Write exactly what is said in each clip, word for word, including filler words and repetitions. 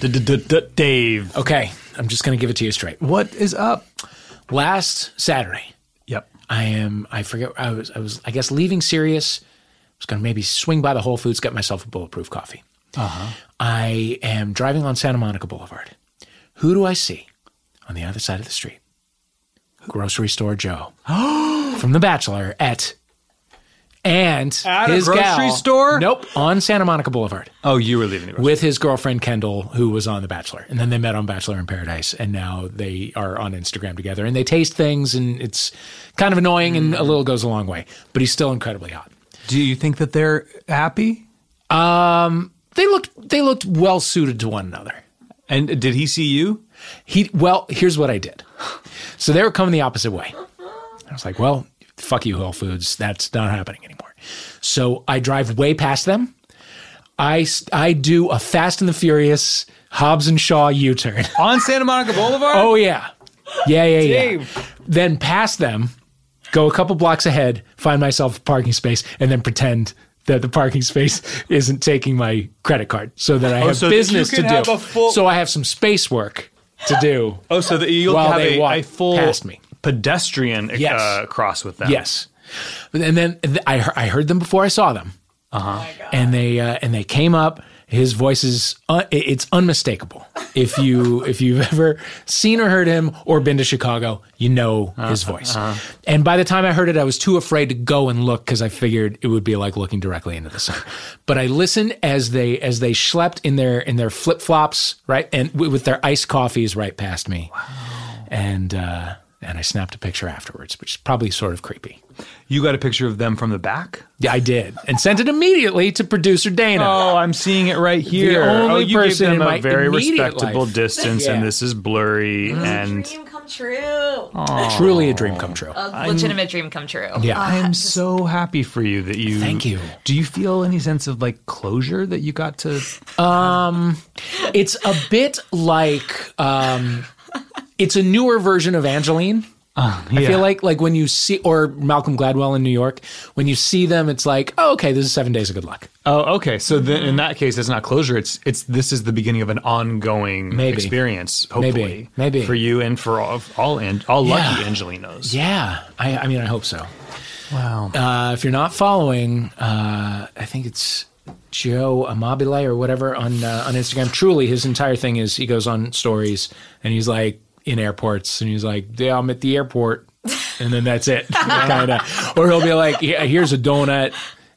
Dave. Okay, I'm just going to give it to you straight. What is up? Last Saturday. Yep. I am, I forget, I was, I was, I guess, leaving Sirius. I was going to maybe swing by the Whole Foods, get myself a bulletproof coffee. Uh-huh. I am driving on Santa Monica Boulevard. Who do I see on the other side of the street? Grocery Store Joe from The Bachelor at and at his a grocery gal, store? Nope, on Santa Monica Boulevard. Oh, you were leaving the with his girlfriend Kendall, who was on The Bachelor, and then they met on Bachelor in Paradise, and now they are on Instagram together, and they taste things, and it's kind of annoying, mm. and a little goes a long way. But he's still incredibly hot. Do you think that they're happy? Um, they looked they looked well suited to one another. And did he see you? He well, here's what I did. So they were coming the opposite way. I was like, well, fuck you, Whole Foods. That's not happening anymore. So I drive way past them. I, I do a Fast and the Furious Hobbs and Shaw U-turn. On Santa Monica Boulevard? Oh, yeah. Yeah, yeah, yeah. Damn. Then past them, go a couple blocks ahead, find myself a parking space, and then pretend that the parking space isn't taking my credit card so that I have oh, so business to do. Full- so I have some space work to do. Oh, so that you'll have a, a full past me. Pedestrian yes. uh, cross with them. Yes. And then th- I, he- I heard them before I saw them. Uh-huh. Oh and they uh, and they came up. His voice is un- it's unmistakable. If you if you've ever seen or heard him or been to Chicago, you know uh-huh. his voice. Uh-huh. And by the time I heard it, I was too afraid to go and look because I figured it would be like looking directly into the sun. But I listened as they as they schlepped in their in their flip flops, right, and w- with their iced coffees right past me. Wow. And uh, and I snapped a picture afterwards, which is probably sort of creepy. You got a picture of them from the back? Yeah, I did. And sent it immediately to producer Dana. Oh, I'm seeing it right here. The only oh, you person gave them in my a very respectable life. Distance, yeah. And this is blurry. It was and... a dream come true. Aww. Truly a dream come true. A legitimate I'm, dream come true. Yeah. I'm, I'm just... so happy for you that you... Thank you. Do you feel any sense of, like, closure that you got to... Um, it's a bit like... Um, it's a newer version of Angeline. Uh, yeah. I feel like like when you see, or Malcolm Gladwell in New York, when you see them, it's like, oh, okay, this is seven days of good luck. Oh, okay. So then in that case, it's not closure. It's it's this is the beginning of an ongoing Maybe. experience, hopefully. Maybe. Maybe. For you and for all all, and, all yeah. lucky Angelinos. Yeah. I, I mean, I hope so. Wow. Uh, if you're not following, uh, I think it's Joe Amabile or whatever on uh, on Instagram. Truly, his entire thing is he goes on stories and he's like, in airports, and he's like, yeah, I'm at the airport, and then that's it. Kinda. Or he'll be like, yeah, here's a donut,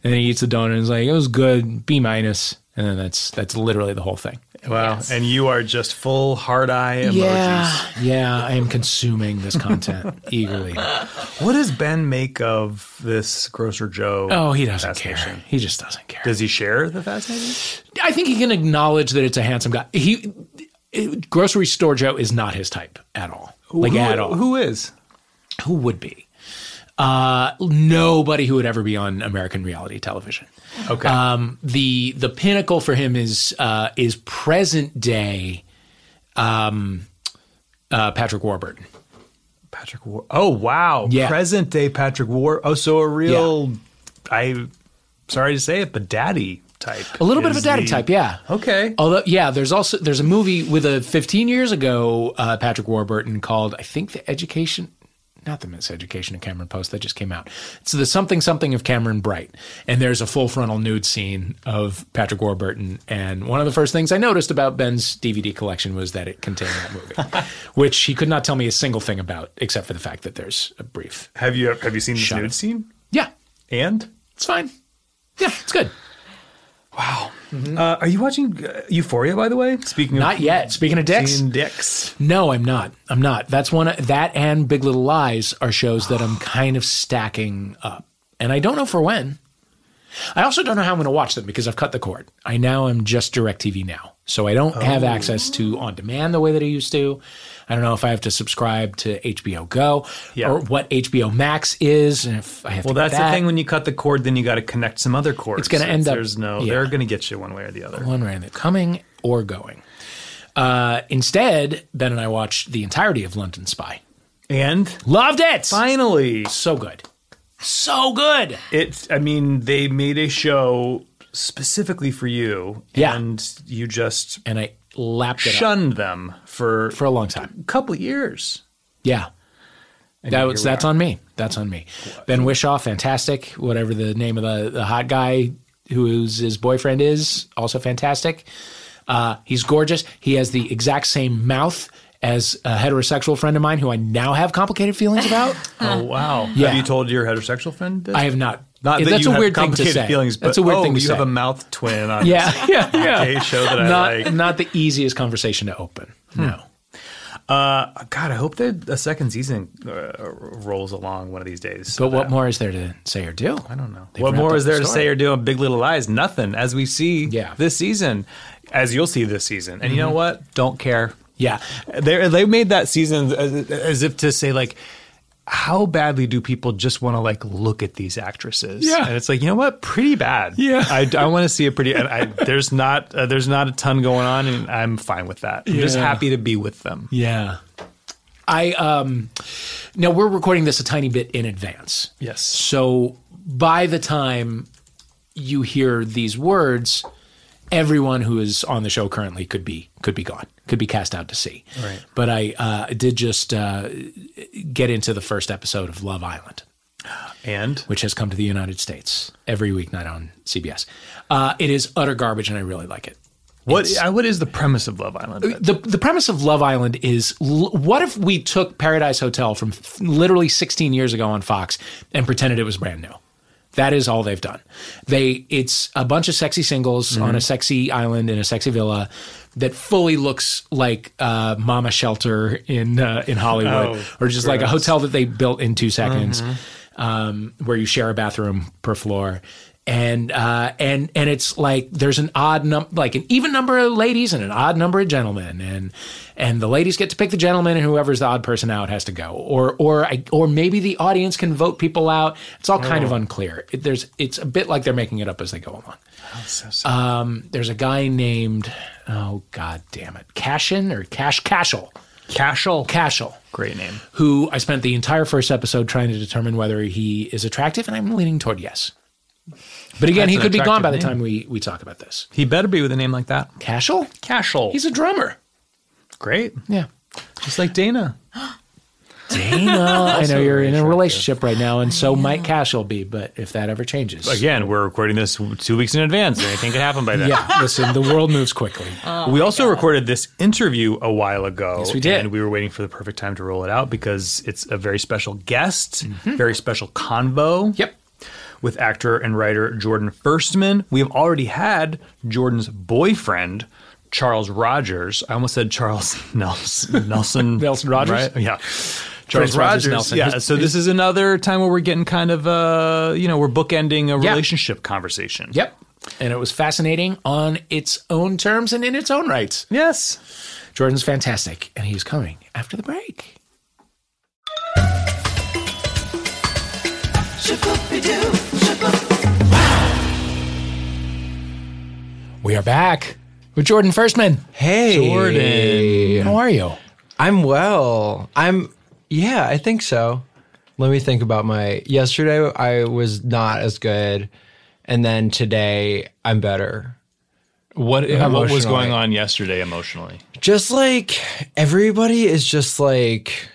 and then he eats a donut, and he's like, it was good, B minus, and then that's that's literally the whole thing. Wow, yes. And you are just full hard-eye emojis. Yeah, yeah, I am consuming this content eagerly. What does Ben make of this Grocer Joe? Oh, he doesn't care. He just doesn't care. Does he share the fascination? I think he can acknowledge that it's a handsome guy. He... It, Grocery Store Joe is not his type at all. Like who, at all. Who is? Who would be? Uh, nobody who would ever be on American reality television. Okay. Um, the the pinnacle for him is uh, is present day um, uh, Patrick Warburton. Patrick War. Oh wow. Yeah. Present day Patrick War. Oh, so a real. Yeah. I'm sorry to say it, but daddy. Type a little bit of a daddy the... type, yeah. Okay. Although, yeah, there's also there's a movie with a fifteen years ago uh, Patrick Warburton called I think the Education, not the Miseducation of Cameron Post that just came out. It's the something something of Cameron Bright, and there's a full frontal nude scene of Patrick Warburton. And one of the first things I noticed about Ben's D V D collection was that it contained that movie, which he could not tell me a single thing about except for the fact that there's a brief. Have you have you seen the nude scene? Yeah, and it's fine. Yeah, it's good. Wow. Mm-hmm. Uh, are you watching uh, Euphoria, by the way? Speaking of, Not yet. Speaking of dicks. dicks. No, I'm not. I'm not. That's one. That and Big Little Lies are shows that I'm kind of stacking up. And I don't know for when. I also don't know how I'm going to watch them because I've cut the cord. I now am just DirecTV now. So I don't oh. have access to on-demand the way that I used to. I don't know if I have to subscribe to H B O Go yeah. or what H B O Max is. And if I have well, to that's that. the thing. When you cut the cord, then you got to connect some other cords. It's going to end up. There's no, yeah. They're going to get you one way or the other. One way or the other. Coming or going. Uh, instead, Ben and I watched the entirety of London Spy. And? Loved it! Finally. So good. So good. It's, I mean, they made a show specifically for you. Yeah. And you just and I lapped it shunned up. them for for a long time, a couple of years. Yeah. And that was, that's on me. That's on me. Ben Whishaw, fantastic. Whatever the name of the, the hot guy who's his boyfriend is, also fantastic. Uh, he's gorgeous. He has the exact same mouth as a heterosexual friend of mine who I now have complicated feelings about. Oh, wow. Yeah. Have you told your heterosexual friend this? I have not. Not that that's you a have weird complicated thing to say. Feelings, but that's a weird oh, thing to you say. You have a mouth twin on yeah, this yeah, yeah. gay show that not, I like. Not the easiest conversation to open. Hmm. No. Uh, God, I hope that a second season uh, rolls along one of these days. So but what more is there to say or do? I don't know. They've what more is there the to say or do on Big Little Lies? Nothing, as we see yeah. this season, as you'll see this season. And mm-hmm. you know what? Don't care. Yeah. They they made that season as, as if to say, like, how badly do people just want to, like, look at these actresses? Yeah. And it's like, you know what? Pretty bad. Yeah. I, I want to see a pretty – I, there's not uh, there's not a ton going on, and I'm fine with that. I'm yeah. just happy to be with them. Yeah. I um, – now, we're recording this a tiny bit in advance. Yes. So by the time you hear these words, everyone who is on the show currently could be could be gone. Could be cast out to sea. Right. But I uh, did just uh, get into the first episode of Love Island. And? Which has come to the United States every weeknight on C B S. Uh, it is utter garbage, and I really like it. What, what is the premise of Love Island? The, the premise of Love Island is, l- what if we took Paradise Hotel from f- literally sixteen years ago on Fox and pretended it was brand new? That is all they've done. They It's a bunch of sexy singles mm-hmm. on a sexy island in a sexy villa that fully looks like uh, Mama Shelter in uh, in Hollywood, oh, or just gross. like a hotel that they built in two seconds, mm-hmm. um, where you share a bathroom per floor, and uh, and and it's like there's an odd num- like an even number of ladies and an odd number of gentlemen, and and the ladies get to pick the gentleman, and whoever's the odd person out has to go, or or I, or maybe the audience can vote people out. It's all kind oh. of unclear. It, there's it's a bit like they're making it up as they go along. Oh, so sad. Um, there's a guy named. Oh, God damn it. Cashin or Cash Cashel. Cashel. Cashel. Great name. Who I spent the entire first episode trying to determine whether he is attractive, and I'm leaning toward yes. But again, That's he could be gone by the name. time we, we talk about this. He better be with a name like that. Cashel? Cashel. He's a drummer. Great. Yeah. Just like Dana. Dana, I know you're in a relationship right now, and so might Cashel be, but if that ever changes. Again, we're recording this two weeks in advance, and anything could happen by then. Yeah, listen, the world moves quickly. Oh, we also God. recorded this interview a while ago. Yes, we did. And we were waiting for the perfect time to roll it out because it's a very special guest, mm-hmm. very special convo. Yep. With actor and writer Jordan Firstman. We have already had Jordan's boyfriend, Charles Rogers. I almost said Charles Nelson. Nelson, Nelson Rogers? Right? Yeah. Charles Rogers, Rogers Nelson. Yeah, his, so this his, is another time where we're getting kind of, uh, you know, we're bookending a yeah. relationship conversation. Yep. And it was fascinating on its own terms and in its own rights. Yes. Jordan's fantastic, and he's coming after the break. We are back with Jordan Firstman. Hey. Jordan. How are you? I'm well. I'm... Yeah, I think so. Let me think about my... Yesterday, I was not as good. And then today, I'm better. What, what was going on yesterday emotionally? Just like everybody is just like,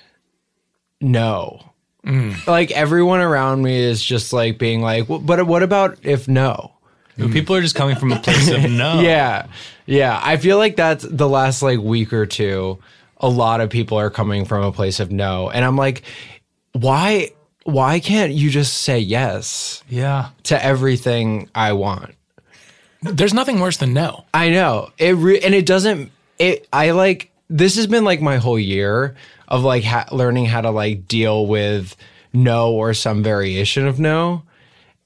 no. Mm. Like everyone around me is just like being like, well, but what about if no? Mm. People are just coming from a place of no. Yeah. Yeah. I feel like that's the last like week or two. A lot of people are coming from a place of no. And I'm like, why why can't you just say yes yeah. to everything I want? There's nothing worse than no. I know. It re- and it doesn't it I like this has been like my whole year of like ha- learning how to like deal with no or some variation of no.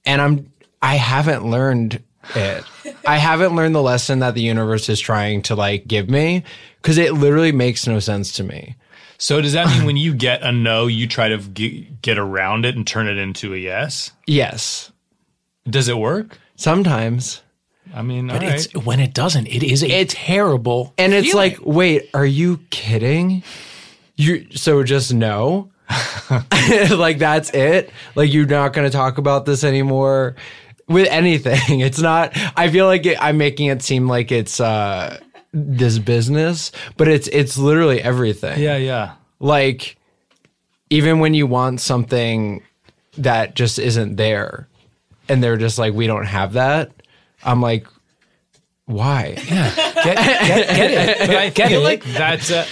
And I'm I haven't learned it. I haven't learned the lesson that the universe is trying to like give me. Because it literally makes no sense to me. So does that mean when you get a no, you try to g- get around it and turn it into a yes? Yes. Does it work? Sometimes. I mean, but all right. It's, when it doesn't, it is a it's, terrible And feeling. It's like, wait, are you kidding? You So just no? Like, that's it? Like, you're not going to talk about this anymore? with anything. It's not, I feel like it, I'm making it seem like it's uh, this business, but it's it's literally everything. Yeah, yeah. Like, even when you want something that just isn't there, and they're just like, we don't have that, I'm like, why? Yeah, get, get, get it. But I get feel it. Like that's a,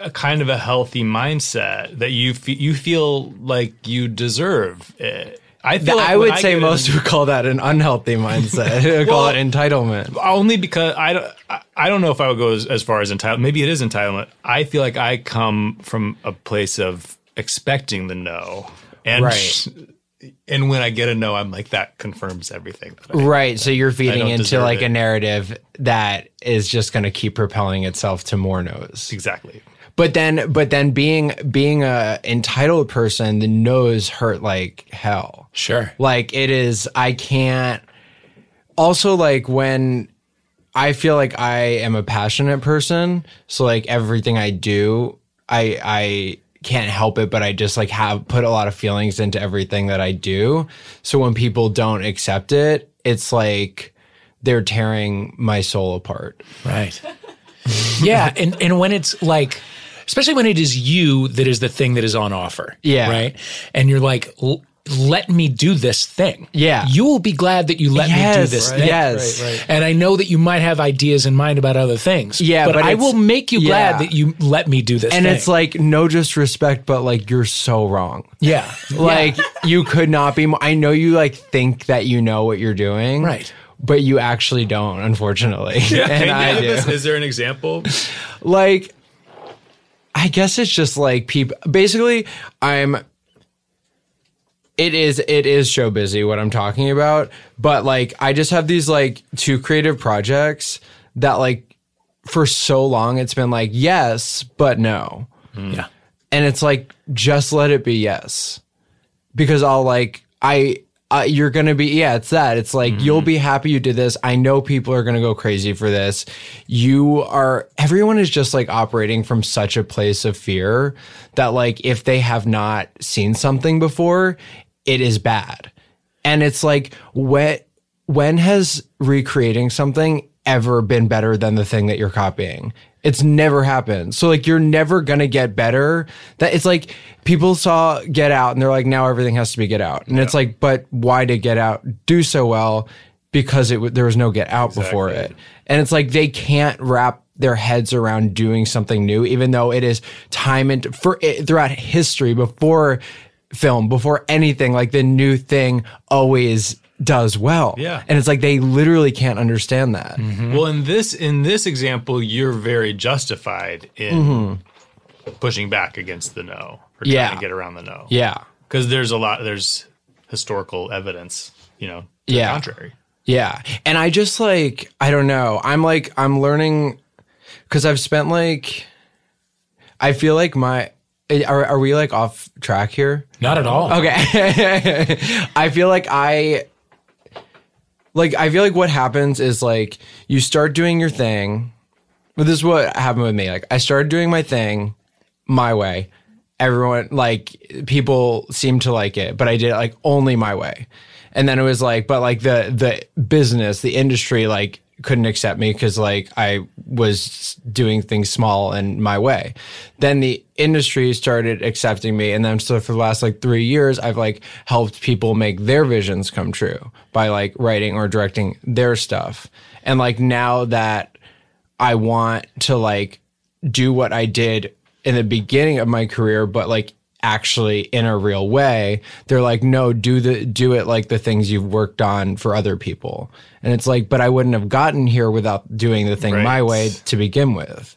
a kind of a healthy mindset that you fe- you feel like you deserve it. I feel like I would I say most in, would call that an unhealthy mindset. They would well, call it entitlement. Only because I don't, I don't know if I would go as, as far as entitlement. Maybe it is entitlement. I feel like I come from a place of expecting the no. And right. And when I get a no, I'm like, that confirms everything. That I, right. That so you're feeding into like it. a narrative that is just going to keep propelling itself to more no's. Exactly. But then, but then being, being a entitled person, the no's hurt like hell. Sure. Like it is, I can't also like when I feel like I am a passionate person. So like everything I do, I, I, can't help it, but I just like have put a lot of feelings into everything that I do. So when people don't accept it, it's like they're tearing my soul apart. Right. Yeah. And, and when it's like, especially when it is you that is the thing that is on offer. Yeah. Right. And you're like, let me do this thing. Yeah. You will be glad that you let yes, me do this right, thing. Yes. Right, right. And I know that you might have ideas in mind about other things. Yeah. But, but I will make you yeah. glad that you let me do this and thing. And it's like, no disrespect, but like, you're so wrong. Yeah. Like, yeah. you could not be. Mo- I know you like think that you know what you're doing. Right. But you actually don't, unfortunately. Yeah. And I do. Is there an example? Like, I guess it's just like people. Basically, I'm. It is it is show busy what I'm talking about, but like I just have these like two creative projects that like for so long it's been like yes but no. Mm. Yeah. And it's like just let it be yes. Because I'll like I uh, you're going to be yeah, it's that. It's like mm-hmm. you'll be happy you did this. I know people are going to go crazy for this. You are everyone is just like operating from such a place of fear that like if they have not seen something before, it is bad. And it's like, when, when has recreating something ever been better than the thing that you're copying? It's never happened. So like, you're never going to get better. That it's like people saw Get Out and they're like, now everything has to be Get Out. And yeah. it's like, but why did Get Out do so well? Because it w- there was no Get Out exactly. before it. And it's like, they can't wrap their heads around doing something new, even though it is time and for it, throughout history before film, before anything, like the new thing always does well. Yeah. And it's like they literally can't understand that. Mm-hmm. Well, in this in this example, you're very justified in mm-hmm. pushing back against the no or trying yeah. to get around the no. Yeah. Because there's a lot there's historical evidence, you know, to yeah. the contrary. Yeah. And I just like I don't know. I'm like I'm learning because I've spent like I feel like my Are are we like off track here? Not at all. Okay. I feel like I, like, I feel like what happens is like you start doing your thing. But this is what happened with me. Like I started doing my thing my way. Everyone, like people seemed to like it, but I did it like only my way. And then it was like, but like the, the business, the industry, like couldn't accept me because like I was doing things small and my way. Then the industry started accepting me. And then so for the last like three years, I've like helped people make their visions come true by like writing or directing their stuff. And like now that I want to like do what I did in the beginning of my career, but like actually in a real way, they're like, no, do the do it like the things you've worked on for other people. And it's like, but I wouldn't have gotten here without doing the thing right. my way to begin with.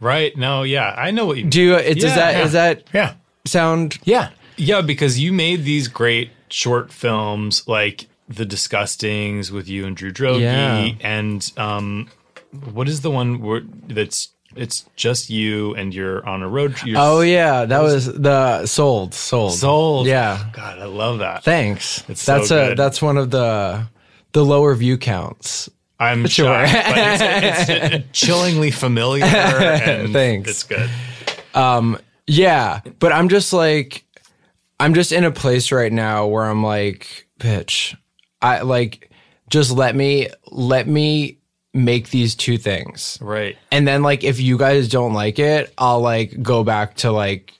Right. No, yeah. I know what you mean. Do you, it's, yeah, is that, yeah. is that yeah. sound? Yeah. Yeah, because you made these great short films like The Disgustings with you and Drew Droege yeah. and um, what is the one where, that's it's just you and you're on a road trip. Oh, yeah. That was the sold, sold. Sold. Yeah. God, I love that. Thanks. It's that's so a, good. That's one of the the lower view counts. I'm sure. Shocked, but it's, it's, it's chillingly familiar. And thanks. It's good. Um, yeah. But I'm just like, I'm just in a place right now where I'm like, bitch, I like just let me let me make these two things. Right. And then like if you guys don't like it, I'll like go back to like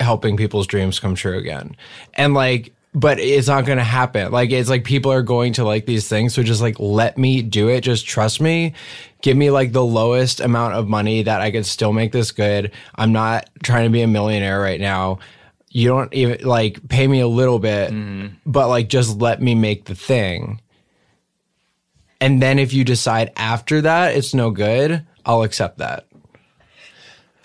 helping people's dreams come true again. And like but it's not going to happen. Like, it's like people are going to like these things. So just like, let me do it. Just trust me. Give me like the lowest amount of money that I could still make this good. I'm not trying to be a millionaire right now. You don't even like pay me a little bit, mm. but like, just let me make the thing. And then if you decide after that, it's no good, I'll accept that.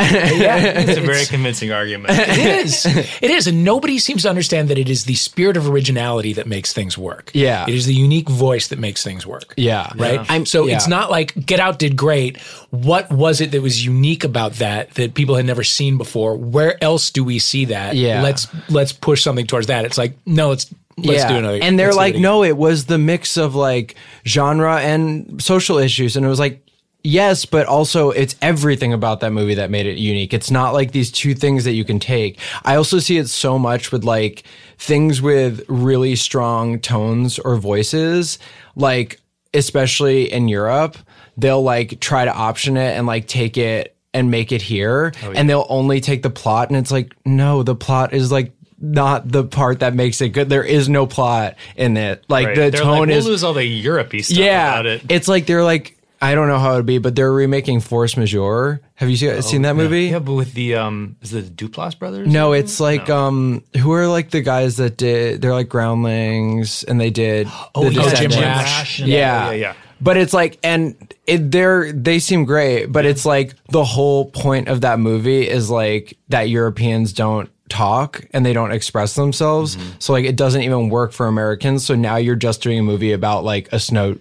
Yeah, it's a very it's, convincing argument. It is. It is. And nobody seems to understand that it is the spirit of originality that makes things work. Yeah. It is the unique voice that makes things work. Yeah. Right? Yeah. I'm, so yeah. It's not like Get Out did great. What was it that was unique about that that people had never seen before? Where else do we see that? Yeah. Let's let's push something towards that. It's like, no, it's Let's yeah. do another. And they're like, no, it was the mix of like genre and social issues. And it was like, yes, but also it's everything about that movie that made it unique. It's not like these two things that you can take. I also see it so much with like things with really strong tones or voices, like especially in Europe, they'll like try to option it and like take it and make it here. Oh, yeah. And they'll only take the plot. And it's like, no, the plot is like not the part that makes it good. There is no plot in it. Like right. the they're tone like, we'll is. We'll lose all the Europe-y stuff yeah, about it. It's like they're like, I don't know how it would be, but they're remaking Force Majeure. Have you seen, oh, seen that movie? Yeah, but with the, um, is it the Duplass brothers? No, it's like, no. um, who are like the guys that did, they're like Groundlings and they did. Oh, the yeah, Jim Rash. Yeah. yeah, yeah, yeah. But it's like, and it, they're, they seem great, but yeah. it's like the whole point of that movie is like that Europeans don't talk and they don't express themselves. Mm-hmm. So like it doesn't even work for Americans. So now you're just doing a movie about like a snow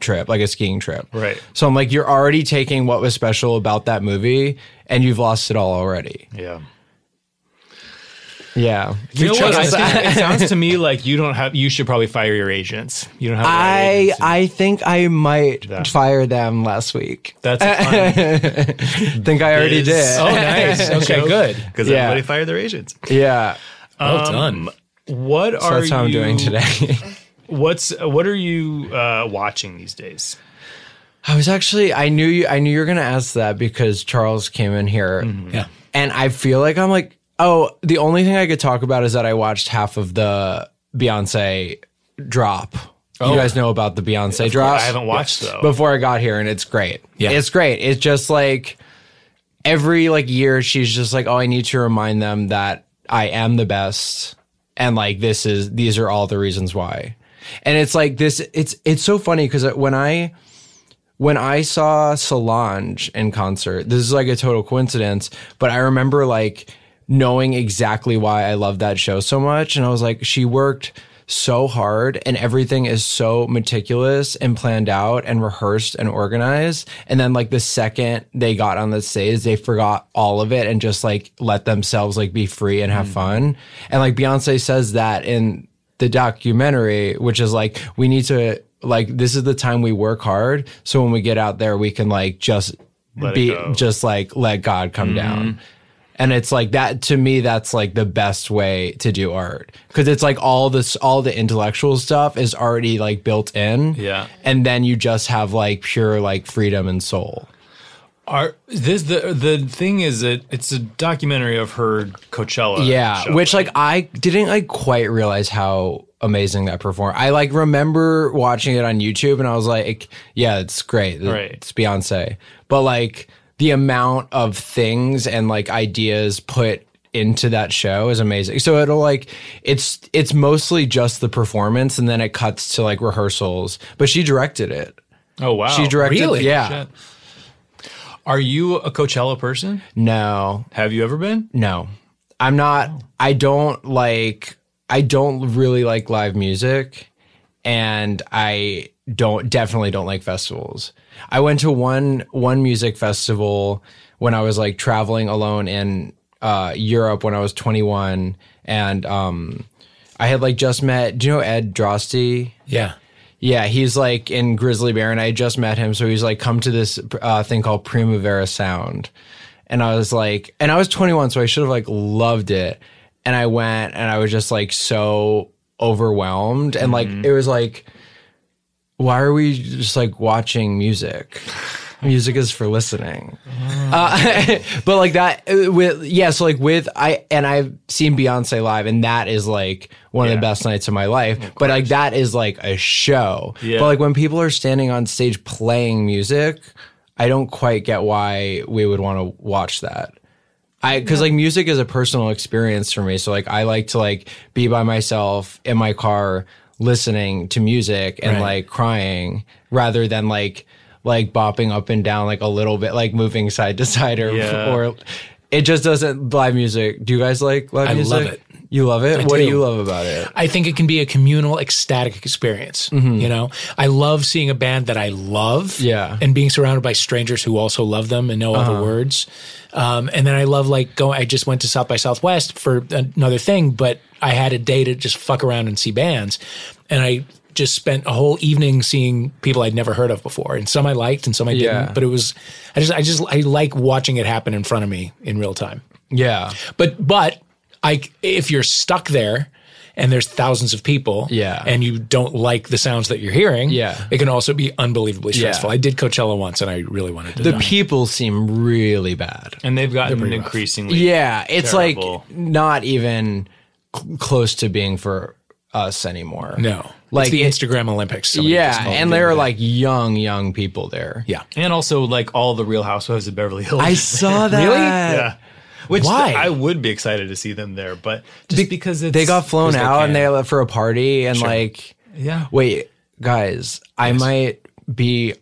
trip, like a skiing trip. Right. So I'm like, you're already taking what was special about that movie and you've lost it all already. Yeah. Yeah. You know what? I think, it sounds to me like you don't have, you should probably fire your agents. You don't have, I, agents I think I might yeah. fire them last week. That's fine. think I already is. did. Oh, nice. Okay, good. Because yeah. everybody fired their agents. Yeah. Well um, done. What so are that's how you, I'm doing today. What's what are you uh, watching these days? I was actually I knew you I knew you were gonna ask that because Charles came in here, mm-hmm. yeah, and I feel like I'm like oh the only thing I could talk about is that I watched half of the Beyonce drop. Oh. You guys know about the Beyonce yeah, drop? I haven't watched yeah. though before I got here, and it's great. Yeah, it's great. It's just like every like year she's just like oh I need to remind them that I am the best, and like this is these are all the reasons why. And it's like this, it's it's so funny because when I when I saw Solange in concert, this is like a total coincidence, but I remember like knowing exactly why I loved that show so much. And I was like, she worked so hard and everything is so meticulous and planned out and rehearsed and organized. And then like the second they got on the stage, they forgot all of it and just like let themselves like be free and have mm-hmm. fun. And like Beyonce says that in the documentary, which is like, we need to like, this is the time we work hard. So when we get out there, we can like, just let be just like, let God come mm-hmm. down. And it's like that to me, that's like the best way to do art. Cause it's like all this, all the intellectual stuff is already like built in. Yeah. And then you just have like pure, like freedom and soul. Are, this the the thing is that it's a documentary of her Coachella. Yeah, show, which right? like I didn't like quite realize how amazing that performed. I like remember watching it on YouTube and I was like, yeah, it's great. Right. It's Beyonce. But like the amount of things and like ideas put into that show is amazing. So it'll like it's it's mostly just the performance and then it cuts to like rehearsals. But she directed it. Oh wow. She directed really? Yeah. Shit. Are you a Coachella person? No. Have you ever been? No. I'm not. Oh. I don't like, I don't really like live music. And I don't, definitely don't like festivals. I went to one, one music festival when I was like traveling alone in uh, Europe when I was twenty-one. And um, I had like just met, do you know Ed Drosty? Yeah. Yeah, he's like in Grizzly Bear, and I just met him, so he's like, come to this uh, thing called Primavera Sound, and I was like, and I was twenty-one, so I should have like loved it, and I went, and I was just like so overwhelmed, and mm-hmm. like it was like why are we just like watching music? Music is for listening. Oh. Uh, but like that with, yeah, so like with, I, and I've seen Beyonce live and that is like one yeah. of the best nights of my life. Of but like that is like a show. Yeah. But like when people are standing on stage playing music, I don't quite get why we would want to watch that. I, cause yeah. like music is a personal experience for me. So like, I like to like be by myself in my car listening to music and right. like crying rather than like, like bopping up and down like a little bit, like moving side to side or, yeah. or it just doesn't live music. Do you guys like live I music? I love it. You love it? I what do. do you love about it? I think it can be a communal, ecstatic experience. Mm-hmm. You know, I love seeing a band that I love yeah. and being surrounded by strangers who also love them and know uh-huh. all the words. Um, and then I love like going, I just went to South by Southwest for another thing, but I had a day to just fuck around and see bands. And I just spent a whole evening seeing people I'd never heard of before. And some I liked and some I yeah. didn't, but it was, I just, I just, I like watching it happen in front of me in real time. Yeah. But, but I, if you're stuck there and there's thousands of people yeah. and you don't like the sounds that you're hearing, yeah. it can also be unbelievably stressful. Yeah. I did Coachella once and I really wanted to. The die. people seem really bad. And they've gotten increasingly rough. Yeah. It's terrible. Like not even cl- close to being for us anymore. No. Like it's the Instagram Olympics. Yeah, and there are like young, young people there. Yeah, and also like all the Real Housewives of Beverly Hills. I saw that. Really? Yeah. Which Why? The, I would be excited to see them there, but just be- because it's, they got flown out and they left for a party and sure. like, yeah. Wait, guys, yes. I might be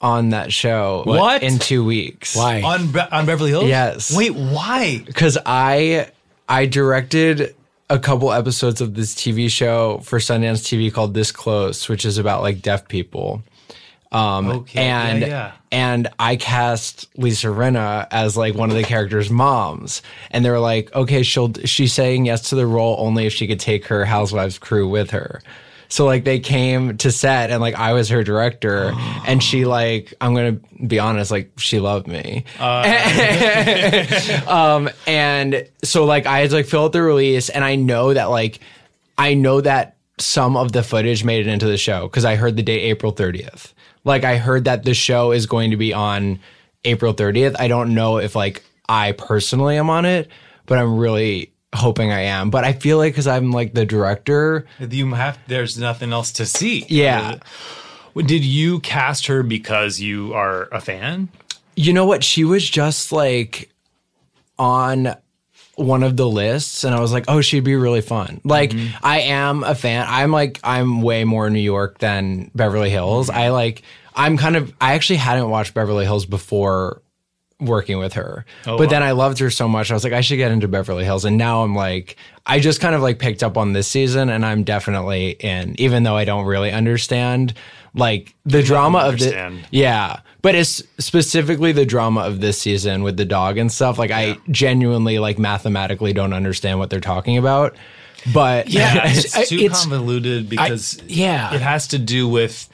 on that show what? in two weeks. Why on Be- on Beverly Hills? Yes. Wait, why? Because I I directed a couple episodes of this T V show for Sundance T V called This Close, which is about like deaf people. Um, okay, and, yeah, yeah. and I cast Lisa Rinna as like one of the characters' moms. And they were like, okay, she'll, she's saying yes to the role only if she could take her housewives crew with her. So like they came to set and like I was her director oh. and she like, I'm going to be honest, like she loved me. Uh. um, and so like I had to like fill out the release and I know that like, I know that some of the footage made it into the show because I heard the date April thirtieth. Like I heard that the show is going to be on April thirtieth. I don't know if like I personally am on it, but I'm really hoping I am, but I feel like because I'm like the director, you have there's nothing else to see. Yeah, did you cast her because you are a fan? You know what? She was just like on one of the lists, and I was like, oh, she'd be really fun. Like, mm-hmm. I am a fan. I'm like, I'm way more New York than Beverly Hills. I like, I'm kind of. I actually hadn't watched Beverly Hills before working with her. Oh, but wow. then I loved her so much. I was like, I should get into Beverly Hills. And now I'm like, I just kind of like picked up on this season and I'm definitely in, even though I don't really understand like the you drama of the, yeah. But it's specifically the drama of this season with the dog and stuff. Like yeah. I genuinely like mathematically don't understand what they're talking about, but yeah, it's, it's too it's, convoluted because I, yeah. it has to do with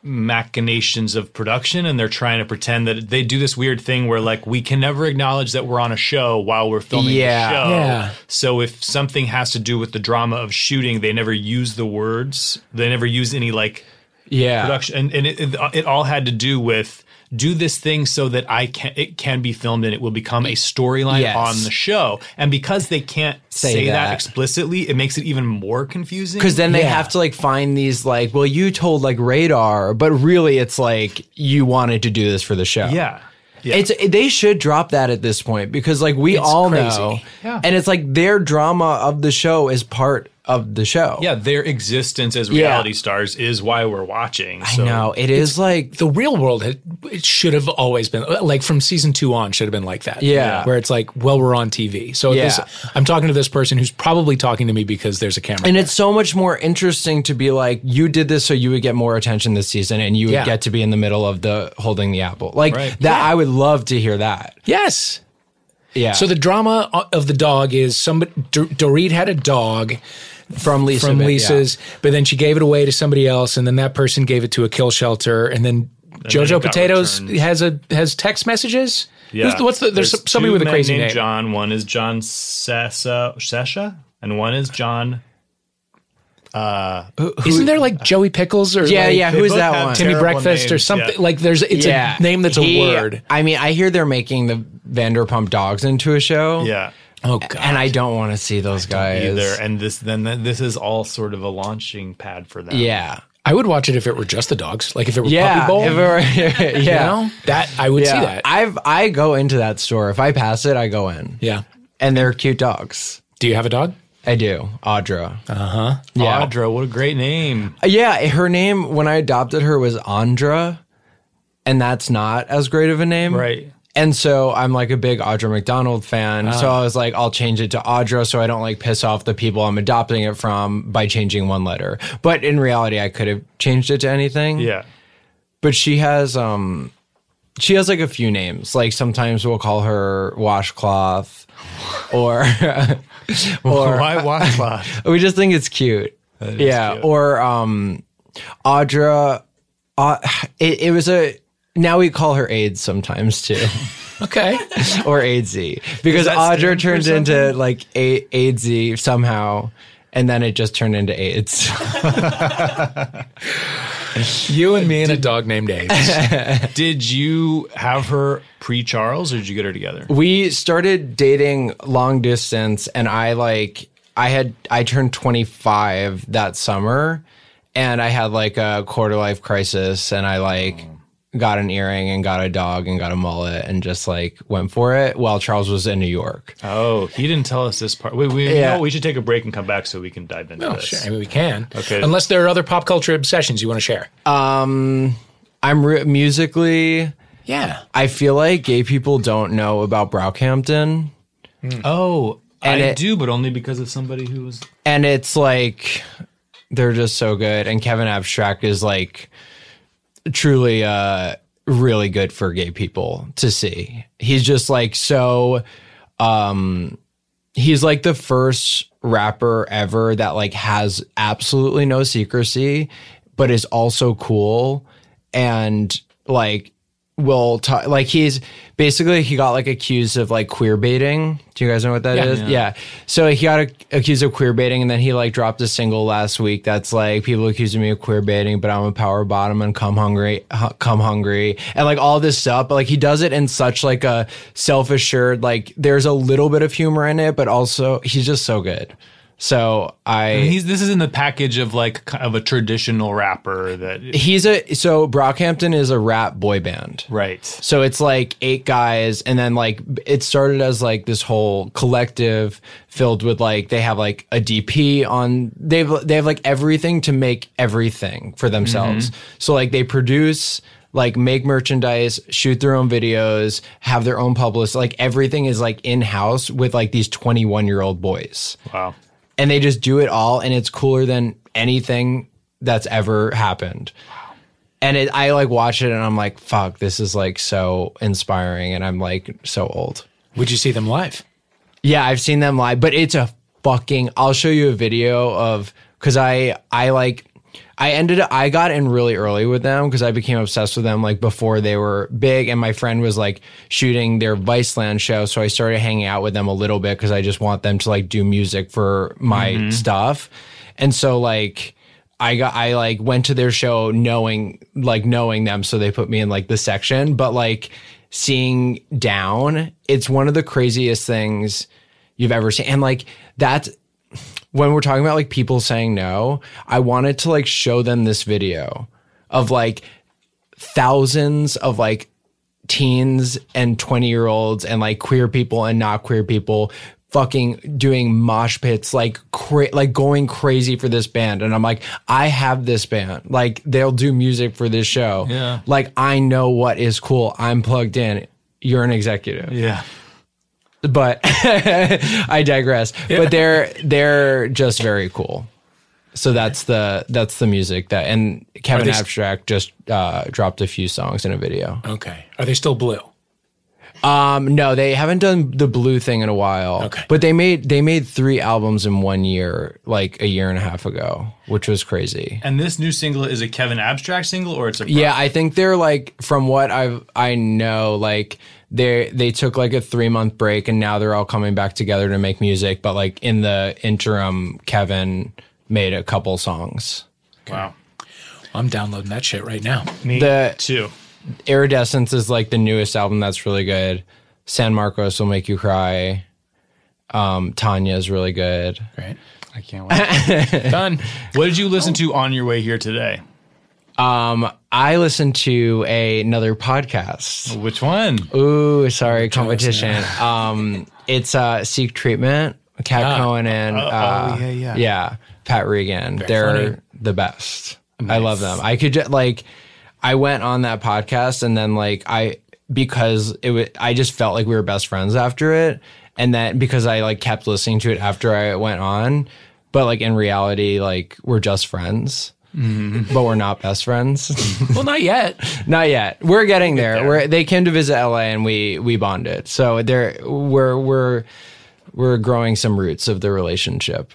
machinations of production, and they're trying to pretend that they do this weird thing where like we can never acknowledge that we're on a show while we're filming yeah, the show. Yeah. So if something has to do with the drama of shooting, they never use the words. They never use any like yeah. production, and, and it, it it all had to do with do this thing so that I can it can be filmed and it will become a storyline yes. on the show. And because they can't say, say that. that explicitly, it makes it even more confusing. Because then they yeah. have to like find these like, well, you told like radar, but really it's like you wanted to do this for the show. Yeah, yeah. It's they should drop that at this point because like we it's all crazy. know, yeah. and it's like their drama of the show is part of the show. Yeah, their existence as reality yeah. stars is why we're watching. So. I know. It is it's, like... The real world, had, it should have always been... Like, from season two on, should have been like that. Yeah. Where it's like, well, we're on T V. So yeah. this, I'm talking to this person who's probably talking to me because there's a camera. And there. It's so much more interesting to be like, you did this so you would get more attention this season, and you would yeah. get to be in the middle of the holding the apple. Like, right. that. Yeah. I would love to hear that. Yes. Yeah. So the drama of the dog is... somebody D- Dorit had a dog... From Lisa. From Lisa's. Bit, yeah. But then she gave it away to somebody else, and then that person gave it to a kill shelter, and then and JoJo then Potatoes returned. has a has text messages? Yeah. Who's, what's the, there's, there's somebody with a crazy name. John. One is John Sessa, Sesha, and one is John Uh, who, who, Isn't there like Joey Pickles or yeah, like, yeah, who's that one? Timmy Breakfast names. or something. Yeah. Like there's it's yeah. a name that's he, a word. I mean, I hear they're making the Vanderpump Dogs into a show. Yeah. Oh God. And I don't want to see those I guys either. And this then this is all sort of a launching pad for them. Yeah. I would watch it if it were just the dogs, like if it were yeah, Puppy Bowl. If it were, yeah, you know, that I would yeah. see that. I've I go into that store if I pass it, I go in. Yeah, and they're cute dogs. Do you have a dog? I do, Audra. Uh huh. Yeah. Audra, what a great name. Yeah, her name when I adopted her was Andra, and that's not as great of a name, right? And so I'm like a big Audra McDonald fan. Uh, so I was like, I'll change it to Audra so I don't like piss off the people I'm adopting it from by changing one letter. But in reality, I could have changed it to anything. Yeah. But she has, um, she has like a few names. Like sometimes we'll call her Washcloth or, or why Washcloth? We just think it's cute. Yeah. Cute. Or, um, Audra, uh, it, it was a, now we call her AIDS sometimes too. Okay. Or AIDSy. Because Audra turned into like a- AIDSy somehow, and then it just turned into AIDS. You and me and did, a dog named AIDS. Did you have her pre-Charles or did you get her together? We started dating long distance, and I like, I had, I turned twenty-five that summer, and I had like a quarter life crisis, and I like, oh. got an earring and got a dog and got a mullet and just like went for it while Charles was in New York. Oh, he didn't tell us this part. We we yeah. no, we should take a break and come back so we can dive into no, this. Sure. I mean, we can. Okay. Unless there are other pop culture obsessions you want to share. Um, I'm re- musically. Yeah. I feel like gay people don't know about Brockhampton. Mm. Oh, and I it, do, but only because of somebody who was. And it's like they're just so good. And Kevin Abstract is like. Truly uh really good for gay people to see. He's just like so um he's like the first rapper ever that like has absolutely no secrecy but is also cool and like will t- like he's basically he got like accused of like queer baiting. Do you guys know what that yeah, is? Yeah. yeah. So he got a- accused of queer baiting, and then he like dropped a single last week that's like people accusing me of queer baiting, but I'm a power bottom and come hungry, hu- come hungry, and like all this stuff. But like he does it in such like a self-assured like there's a little bit of humor in it, but also he's just so good. So I, I mean, he's, this is in the package of like of a traditional rapper that he's a, so Brockhampton is a rap boy band. Right. So it's like eight guys. And then like, it started as like this whole collective filled with like, they have like a D P on, they've, they have like everything to make everything for themselves. Mm-hmm. So like they produce, like make merchandise, shoot their own videos, have their own publicist. Like everything is like in house with like these twenty-one year old boys. Wow. And they just do it all, and it's cooler than anything that's ever happened. Wow. And it, I like watch it, and I'm like, "Fuck, this is like so inspiring." And I'm like, so old. Would you see them live? Yeah, I've seen them live, but it's a fucking. I'll show you a video of because I I like I ended up, I got in really early with them because I became obsessed with them like before they were big, and my friend was like shooting their Viceland show, so I started hanging out with them a little bit because I just want them to like do music for my mm-hmm. stuff. And so like I got I like went to their show knowing like knowing them, so they put me in like the section. But like seeing Down, it's one of the craziest things you've ever seen, and like that's. When we're talking about like people saying no, I wanted to like show them this video of like thousands of like teens and twenty year olds and like queer people and not queer people fucking doing mosh pits, like cra- like going crazy for this band. And I'm like, I have this band, like they'll do music for this show. Yeah. Like I know what is cool. I'm plugged in. You're an executive. Yeah. But I digress. Yeah. But they're they're just very cool. So that's the that's the music that and Kevin they, Abstract just uh, dropped a few songs in a video. Okay, are they still blue? Um, no, they haven't done the blue thing in a while. Okay, but they made they made three albums in one year, like a year and a half ago, which was crazy. And this new single is a Kevin Abstract single, or it's a yeah. I think they're like from what I've I know like. They they took like a three month break and now they're all coming back together to make music. But like in the interim, Kevin made a couple songs. Okay. Wow. I'm downloading that shit right now. Me the, too. Iridescence is like the newest album that's really good. San Marcos Will Make You Cry. Um, Tanya is really good. Great. I can't wait. Done. What did you listen to on your way here today? Um, I listened to a, another podcast. Which one? Ooh, sorry, competition. um, it's uh, Seek Treatment. Kat ah. Cohen and uh, uh, oh, yeah, yeah. yeah, Pat Regan. Very They're funny. The best. Nice. I love them. I could just, like, I went on that podcast and then like I because it was I just felt like we were best friends after it, and then because I like kept listening to it after I went on, but like in reality, like we're just friends. Mm-hmm. But we're not best friends. Well, not yet. Not yet. We're getting we'll get there. there. We're, they came to visit L A and we we bonded. So there we're we're we're growing some roots of the relationship.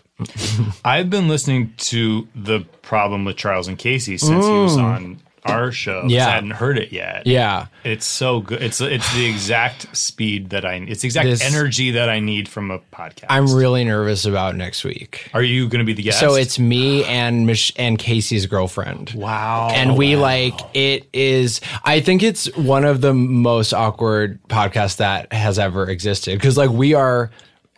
I've been listening to The Problem with Charles and Casey since Ooh. he was on our show. Yeah. I hadn't heard it yet. Yeah. It's so good. It's it's the exact speed that I it's the exact this, energy that I need from a podcast. I'm really nervous about next week. Are you going to be the guest? So it's me and Mich- and Casey's girlfriend. Wow. And we wow. like it is I think it's one of the most awkward podcasts that has ever existed, cuz like we are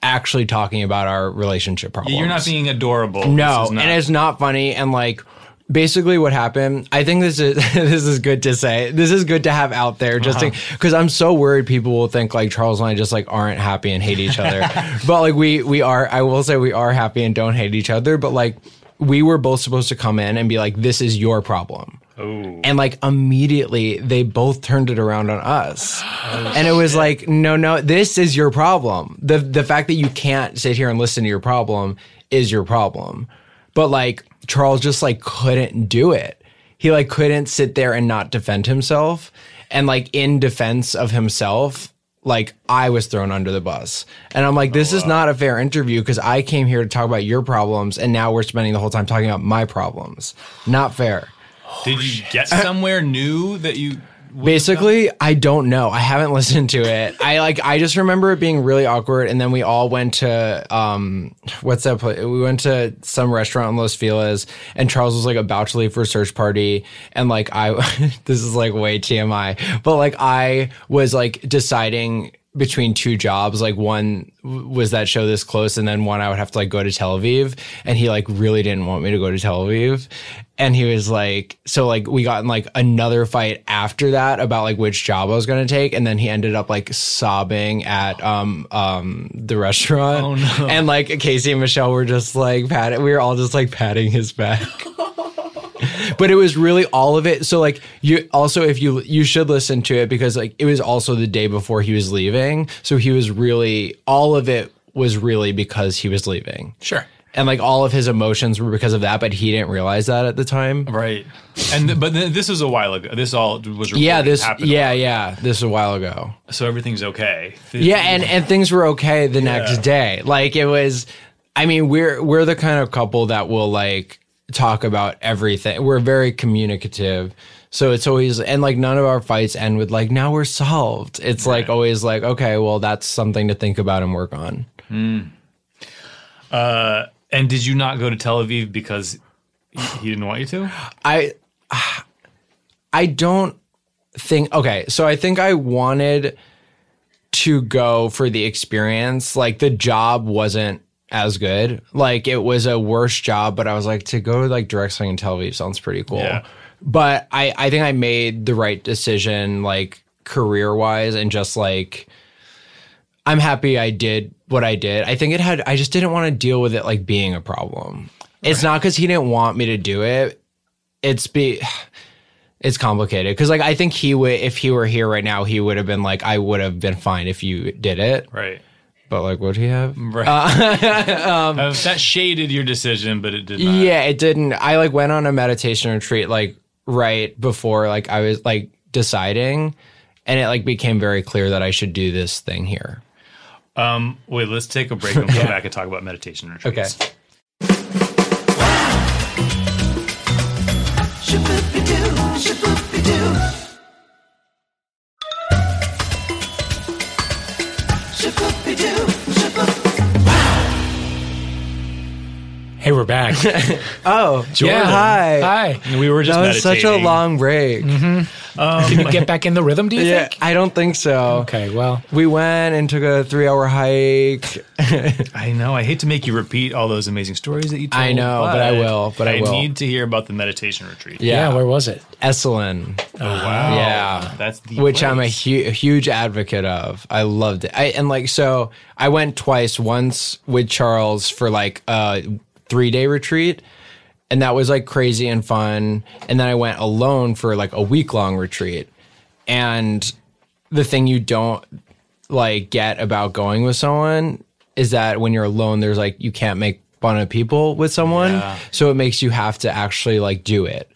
actually talking about our relationship problems. You're not being adorable. No, not- and it's not funny and like basically what happened, I think this is this is good to say. This is good to have out there just because uh-huh. I'm so worried people will think like Charles and I just like aren't happy and hate each other. But like we we are, I will say we are happy and don't hate each other. But like we were both supposed to come in and be like, this is your problem. Ooh. And like immediately they both turned it around on us. Oh, and it was shit. like, no, no, this is your problem. The the fact that you can't sit here and listen to your problem is your problem. But like Charles just like couldn't do it. He like couldn't sit there and not defend himself. And like in defense of himself, like I was thrown under the bus. And I'm like, this oh, wow. is not a fair interview because I came here to talk about your problems and now we're spending the whole time talking about my problems. Not fair. Did you get somewhere new that you basically? I don't know. I haven't listened to it. I like. I just remember it being really awkward. And then we all went to um, what's that place? We went to some restaurant in Los Feliz, and Charles was like about to leave for a search party. And like I, this is like way T M I, but like I was like deciding between two jobs, like one was that show This Close, and then one I would have to like go to Tel Aviv, and he like really didn't want me to go to Tel Aviv, and he was like, so like we got in like another fight after that about like which job I was gonna take, and then he ended up like sobbing at um um the restaurant, oh, no. and like Casey and Michelle were just like patting, we were all just like patting his back. But it was really all of it. So like you also, if you, you should listen to it because like it was also the day before he was leaving. So he was really, all of it was really because he was leaving. Sure. And like all of his emotions were because of that, but he didn't realize that at the time. Right. And, th- but th- this was a while ago. This all was, yeah, this, yeah, yeah. This was a while ago. So everything's okay. Th- yeah. And, and things were okay the yeah. next day. Like it was, I mean, we're, we're the kind of couple that will like, talk about everything. We're very communicative. So it's always, and like none of our fights end with like, now we're solved. It's right. like always like, okay, well, that's something to think about and work on. Mm. Uh, and did you not go to Tel Aviv because he didn't want you to? I, I don't think, okay. So I think I wanted to go for the experience. Like the job wasn't as good. Like it was a worse job, but I was like, to go to like direct selling in Tel Aviv sounds pretty cool. Yeah. But I, I think I made the right decision, like career wise, and just like, I'm happy I did what I did. I think it had, I just didn't want to deal with it like being a problem. Right. It's not because he didn't want me to do it. It's be, it's complicated. Cause like, I think he would, if he were here right now, he would have been like, I would have been fine if you did it. Right. But like, what'd he have? Right. Uh, um, uh, that shaded your decision, but it did not. Yeah, it didn't. I like went on a meditation retreat like right before like I was like deciding, and it like became very clear that I should do this thing here. Um, wait, let's take a break and we'll come back and talk about meditation retreats. Okay. Hey, we're back. Oh, Jordan. Yeah. Hi. Hi. And we were just that was meditating. Such a long break. Mm-hmm. Um, Did you get back in the rhythm, do you yeah, think? I don't think so. Okay, well. We went and took a three-hour hike. I know. I hate to make you repeat all those amazing stories that you told. I know, but, but I will. But I, I will. need to hear about the meditation retreat. Yeah. Yeah, where was it? Esselen. Oh, wow. Yeah. That's the Which place. I'm a, hu- a huge advocate of. I loved it. I, and, like, so I went twice. Once with Charles for, like, uh three-day retreat, and that was like crazy and fun, and then I went alone for like a week-long retreat. And the thing you don't like get about going with someone is that when you're alone, there's like you can't make fun of people with someone. Yeah. So it makes you have to actually like do it,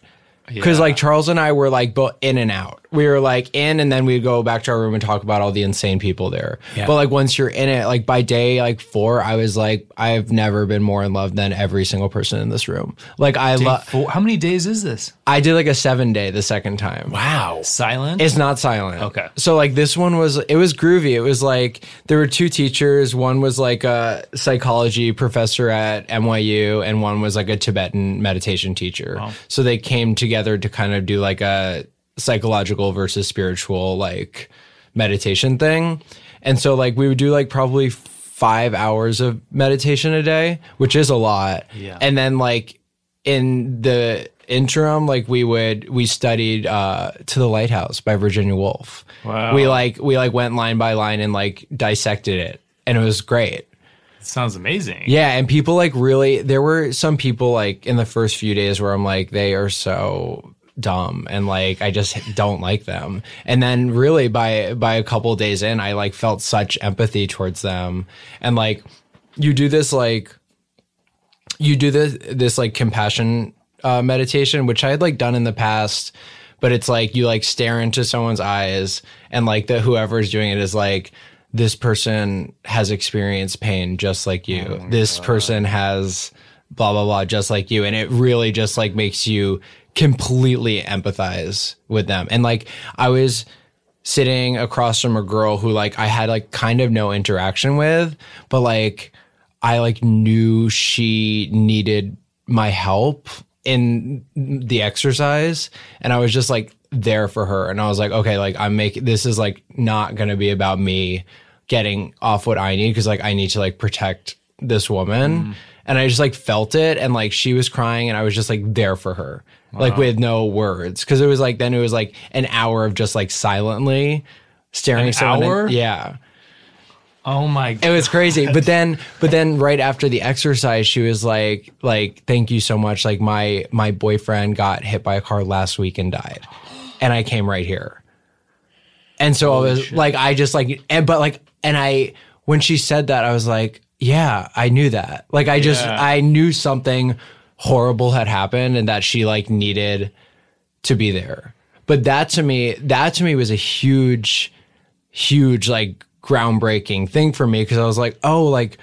because yeah. like Charles and I were like both in and out. We were like in, and then we'd go back to our room and talk about all the insane people there. Yeah. But like once you're in it, like by day like four, I was like, I've never been more in love than every single person in this room. Like I love. How many days is this? I did like a seven day the second time. Wow. Silent? It's not silent. Okay. So like this one was, it was groovy. It was like there were two teachers. One was like a psychology professor at N Y U, and one was like a Tibetan meditation teacher. Wow. So they came together to kind of do like a psychological versus spiritual like meditation thing. And so like we would do like probably five hours of meditation a day, which is a lot. Yeah. And then like in the interim, like we would we studied uh To the Lighthouse by Virginia Woolf. Wow. We like we like went line by line and like dissected it, and it was great. It sounds amazing. Yeah, and people like really there were some people like in the first few days where I'm like, they are so dumb, and like I just don't like them. And then really by by a couple of days in, I like felt such empathy towards them. And like you do this like you do this this like compassion uh meditation, which I had like done in the past, but it's like you like stare into someone's eyes, and like the whoever's doing it is like, this person has experienced pain just like you. Oh my this God. Person has blah blah blah just like you. And it really just like makes you completely empathize with them. And like I was sitting across from a girl who like I had like kind of no interaction with, but like I like knew she needed my help in the exercise, and I was just like there for her. And I was like, okay, like I'm making this is like not gonna be about me getting off what I need, because like I need to like protect this woman. Mm. And I just like felt it, and like she was crying, and I was just like there for her. Wow. Like with no words, because it was like then it was like an hour of just like silently staring at someone. An hour? And, yeah. Oh my God. It was crazy. But then but then right after the exercise, she was like like thank you so much. Like my my boyfriend got hit by a car last week and died, and I came right here. And so Holy I was shit. like I just like and but like and I when she said that, I was like, yeah, I knew that. Like I just yeah. I knew something horrible had happened, and that she like needed to be there. But that to me, that to me was a huge, huge like groundbreaking thing for me, because I was like, oh, like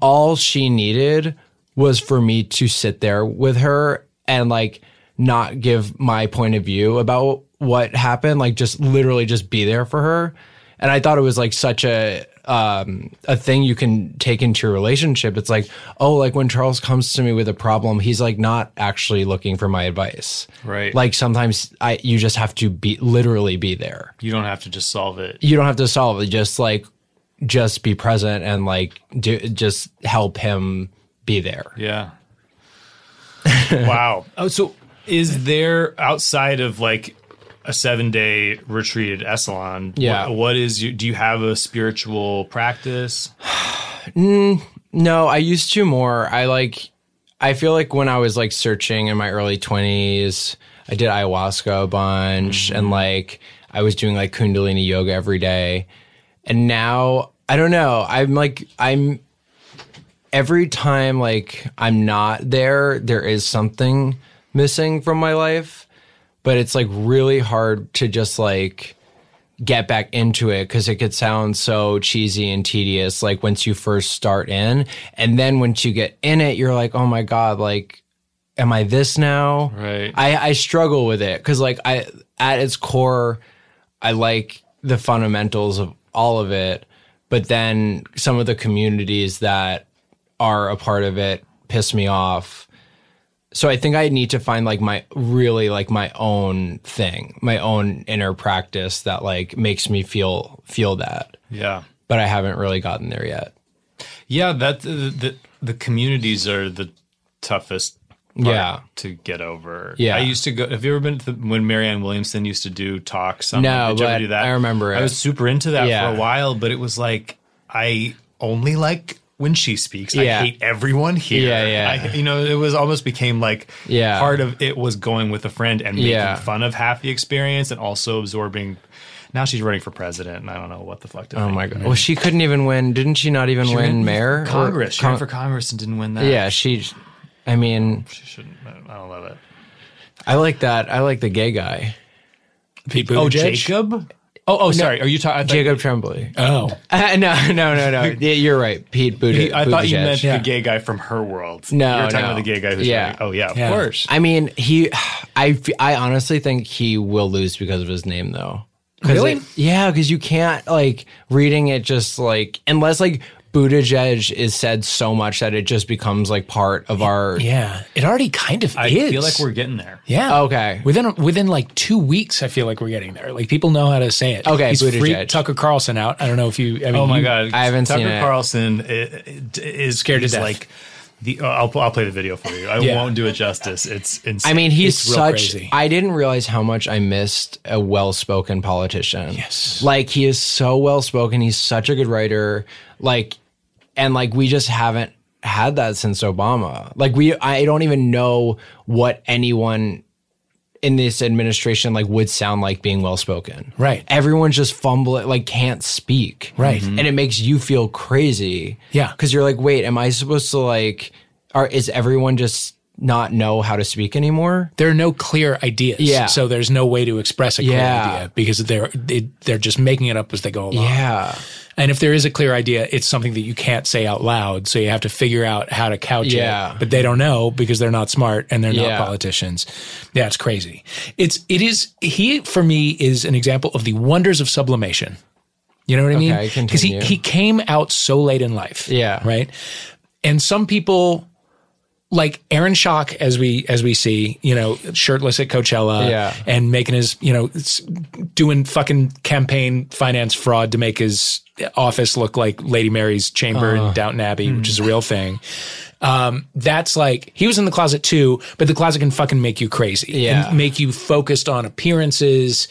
all she needed was for me to sit there with her and like not give my point of view about what happened, like just literally just be there for her. And I thought it was like such a um, a thing you can take into your relationship. It's like, oh, like when Charles comes to me with a problem, he's like not actually looking for my advice. Right. Like sometimes I you just have to be literally be there. You don't have to just solve it. You don't have to solve it. Just like just be present and like do just help him be there. Yeah. Wow. Oh, so is there outside of like a seven-day retreat at Esselen. Yeah. What, what is, your, do you have a spiritual practice? mm, no, I used to more. I like, I feel like when I was like searching in my early twenties, I did ayahuasca a bunch, mm-hmm. and like I was doing like Kundalini yoga every day. And now, I don't know, I'm like, I'm, every time like I'm not there, there is something missing from my life. But it's like really hard to just like get back into it, because it could sound so cheesy and tedious like once you first start in. And then once you get in it, you're like, oh my God, like, am I this now? Right. I, I struggle with it, because like I at its core, I like the fundamentals of all of it. But then some of the communities that are a part of it piss me off. So I think I need to find like my really like my own thing, my own inner practice that like makes me feel feel that. Yeah. But I haven't really gotten there yet. Yeah, that the the, the communities are the toughest part yeah. to get over. Yeah. I used to go, have you ever been to the, when Marianne Williamson used to do talks? On, no, did you but ever do that? I remember it. I was super into that yeah. for a while, but it was like, I only liked when she speaks. Yeah. I hate everyone here. Yeah, yeah. I, you know, it was almost became like yeah. part of it was going with a friend and making yeah. fun of half the experience and also absorbing. Now she's running for president, and I don't know what the fuck to Oh, think. My God. Well, she couldn't even win. Didn't she not even she win mayor? Congress. Or, she con- ran for Congress and didn't win that. Yeah, she, I mean. She shouldn't. I don't love it. I like that. I like the gay guy. Pete Buttigieg? Oh, Jacob? Oh, oh, sorry. No, are you talking? Jacob Tremblay. Oh. Uh, no, no, no, no. Yeah, you're right. Pete Buttigieg. I thought you meant yeah. the gay guy from Her World. No, You were talking no. about the gay guy who's yeah. running. Oh, yeah, of yeah. course. I mean, he, I, I honestly think he will lose because of his name, though. Really? It, yeah, because you can't, like, reading it just, like, unless, like, Buttigieg is said so much that it just becomes, like, part of our... Yeah, it already kind of I is. I feel like we're getting there. Yeah. Okay. Within, within like, two weeks, I feel like we're getting there. Like, people know how to say it. Okay, He's Buttigieg. freaked Tucker Carlson out. I don't know if you... I mean, oh, my you, God. I haven't Tucker seen Tucker Carlson is, is scared to death. Like... The, uh, I'll I'll play the video for you. I yeah. won't do it justice. It's insane. I mean, he's it's such. Crazy. I didn't realize how much I missed a well-spoken politician. Yes, like he is so well-spoken. He's such a good writer. Like, and like we just haven't had that since Obama. Like we, I don't even know what anyone in this administration like would sound like being well-spoken. Right. Everyone's just fumbling, like can't speak. Right. Mm-hmm. And it makes you feel crazy. Yeah. Because you're like, wait, am I supposed to like, are, is everyone just not know how to speak anymore? There are no clear ideas. Yeah. So there's no way to express a clear yeah. idea because they're, they, they're just making it up as they go along. Yeah. And if there is a clear idea, it's something that you can't say out loud. So you have to figure out how to couch yeah. it. But they don't know because they're not smart and they're yeah. not politicians. Yeah, it's crazy. It's, it is, he for me is an example of the wonders of sublimation. You know what I okay, mean? Because he, he came out so late in life. Yeah. Right. And some people, like Aaron Schock, as we as we see, you know, shirtless at Coachella yeah. and making his, you know, doing fucking campaign finance fraud to make his office look like Lady Mary's chamber uh, in Downton Abbey, mm. which is a real thing. Um, that's like, he was in the closet too, but the closet can fucking make you crazy yeah. and make you focused on appearances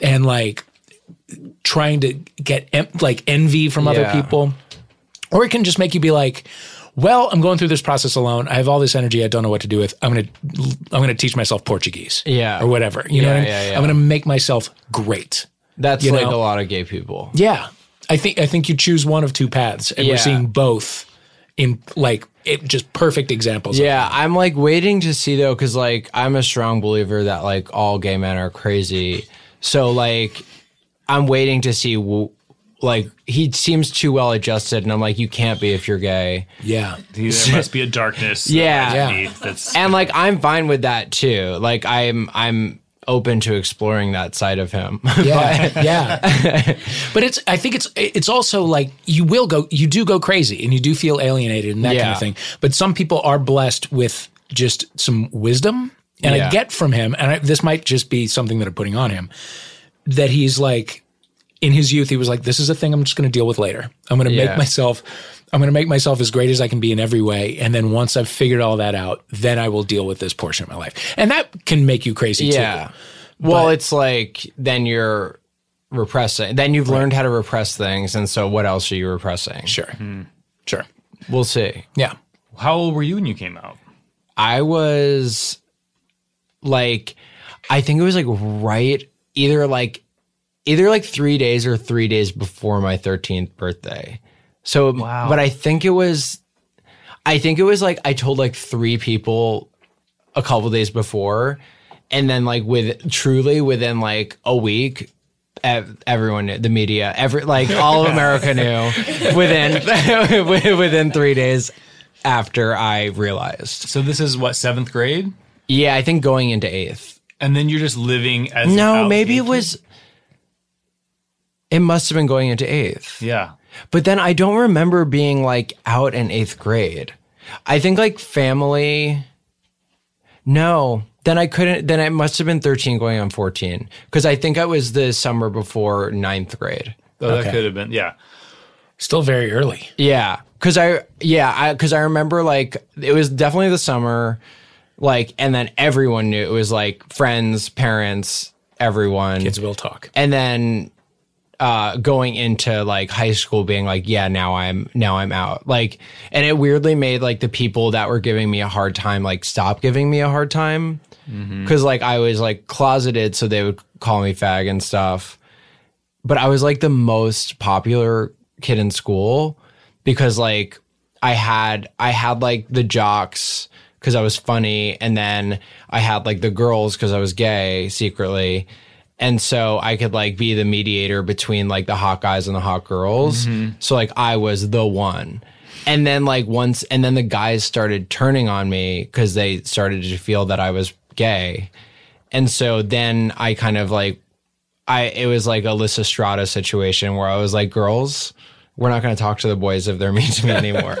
and like trying to get em- like envy from yeah. other people. Or it can just make you be like, well, I'm going through this process alone. I have all this energy. I don't know what to do with. I'm gonna, I'm gonna teach myself Portuguese, yeah, or whatever. You yeah, know, what I mean? yeah, yeah. I'm gonna make myself great. That's like know? a lot of gay people. Yeah, I think I think you choose one of two paths, and yeah. we're seeing both in like it, just perfect examples. Yeah, I'm like waiting to see though, because like I'm a strong believer that like all gay men are crazy. So like, I'm waiting to see. W- Like, he seems too well-adjusted, and I'm like, you can't be if you're gay. Yeah. There must be a darkness. yeah. yeah. That's, and, like, I'm fine with that, too. Like, I'm I'm open to exploring that side of him. Yeah. but, yeah. but it's, I think it's it's also, like, you will go, you do go crazy, and you do feel alienated and that yeah. kind of thing. But some people are blessed with just some wisdom, and yeah. I get from him, and I, this might just be something that I'm putting on him, that he's, like, in his youth, he was like, this is a thing I'm just going to deal with later. I'm going to yeah. make myself, I'm going to make myself as great as I can be in every way. And then once I've figured all that out, then I will deal with this portion of my life. And that can make you crazy yeah. too. Well, but, it's like, then you're repressing, then you've right. learned how to repress things. And so what else are you repressing? Sure. Mm. Sure. We'll see. Yeah. How old were you when you came out? I was like, I think it was like right either like, Either like three days or three days before my thirteenth birthday. So, wow. but I think it was, I think it was like, I told like three people a couple days before. And then like with truly within like a week, ev- everyone, knew, the media, every, like all of America knew within, within three days after I realized. So this is what, seventh grade? Yeah. I think going into eighth. And then you're just living as No, maybe it was. It must have been going into eighth. Yeah. But then I don't remember being like out in eighth grade. I think like family. No, then I couldn't. Then it must have been thirteen going on fourteen, because I think I was the summer before ninth grade. Oh, okay. That could have been. Yeah. Still very early. Yeah. Cause I, yeah. I, cause I remember like it was definitely the summer, like, and then everyone knew. It was like friends, parents, everyone. Kids will talk. And then uh, going into like high school being like, yeah, now I'm, now I'm out. Like, and it weirdly made like the people that were giving me a hard time, like stop giving me a hard time. Mm-hmm. Cause like I was like closeted. So they would call me fag and stuff. But I was like the most popular kid in school because like I had, I had like the jocks because I was funny. And then I had like the girls because I was gay secretly. And so I could like be the mediator between like the hot guys and the hot girls. Mm-hmm. So like I was the one. And then like once, and then the guys started turning on me because they started to feel that I was gay. And so then I kind of like, I, it was like a Liz Estrada situation where I was like, girls, we're not going to talk to the boys if they're mean to me anymore.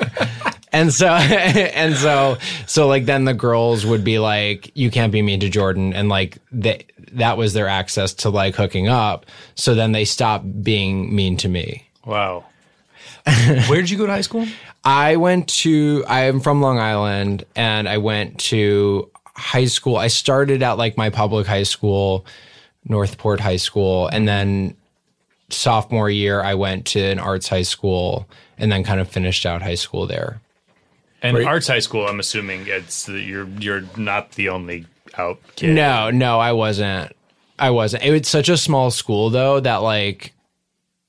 And so, and so, so like then the girls would be like, you can't be mean to Jordan. And like they, that was their access to like hooking up. So then they stopped being mean to me. Wow. Where did you go to high school? I went to, I am from Long Island, and I went to high school. I started at like my public high school, Northport High School, and then sophomore year I went to an arts high school, and then kind of finished out high school there. And right. Arts high school, I'm assuming it's that you're you're not the only out kid. No, no, I wasn't. I wasn't. It was such a small school though that like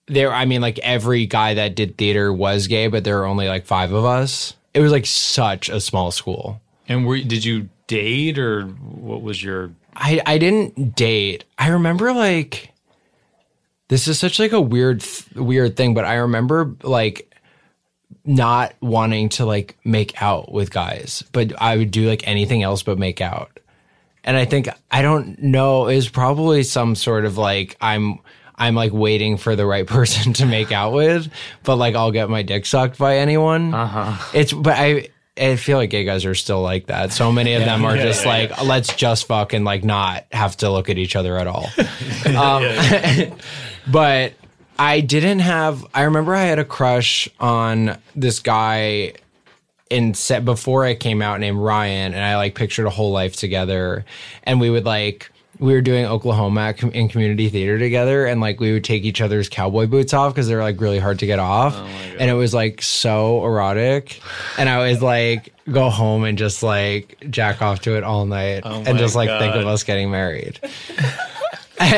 there. I mean, like every guy that did theater was gay, but there were only like five of us. It was like such a small school. And were did you date or what was your? I, I didn't date. I remember like, this is such like a weird, th- weird thing, but I remember like not wanting to like make out with guys, but I would do like anything else but make out. And I think, I don't know, it was probably some sort of like, I'm, I'm like waiting for the right person to make out with, but like I'll get my dick sucked by anyone. Uh-huh. It's, but I... I feel like gay guys are still like that. So many of yeah, them are yeah, just yeah, like, yeah. let's just fuck and like not have to look at each other at all. um, yeah, yeah. But I didn't have, I remember I had a crush on this guy in set before I came out named Ryan. And I like pictured a whole life together. And we would like, we were doing Oklahoma in community theater together. And like, we would take each other's cowboy boots off because they were like really hard to get off. Oh and it was like so erotic. And I would like go home and just like jack off to it all night oh and just like God. think of us getting married.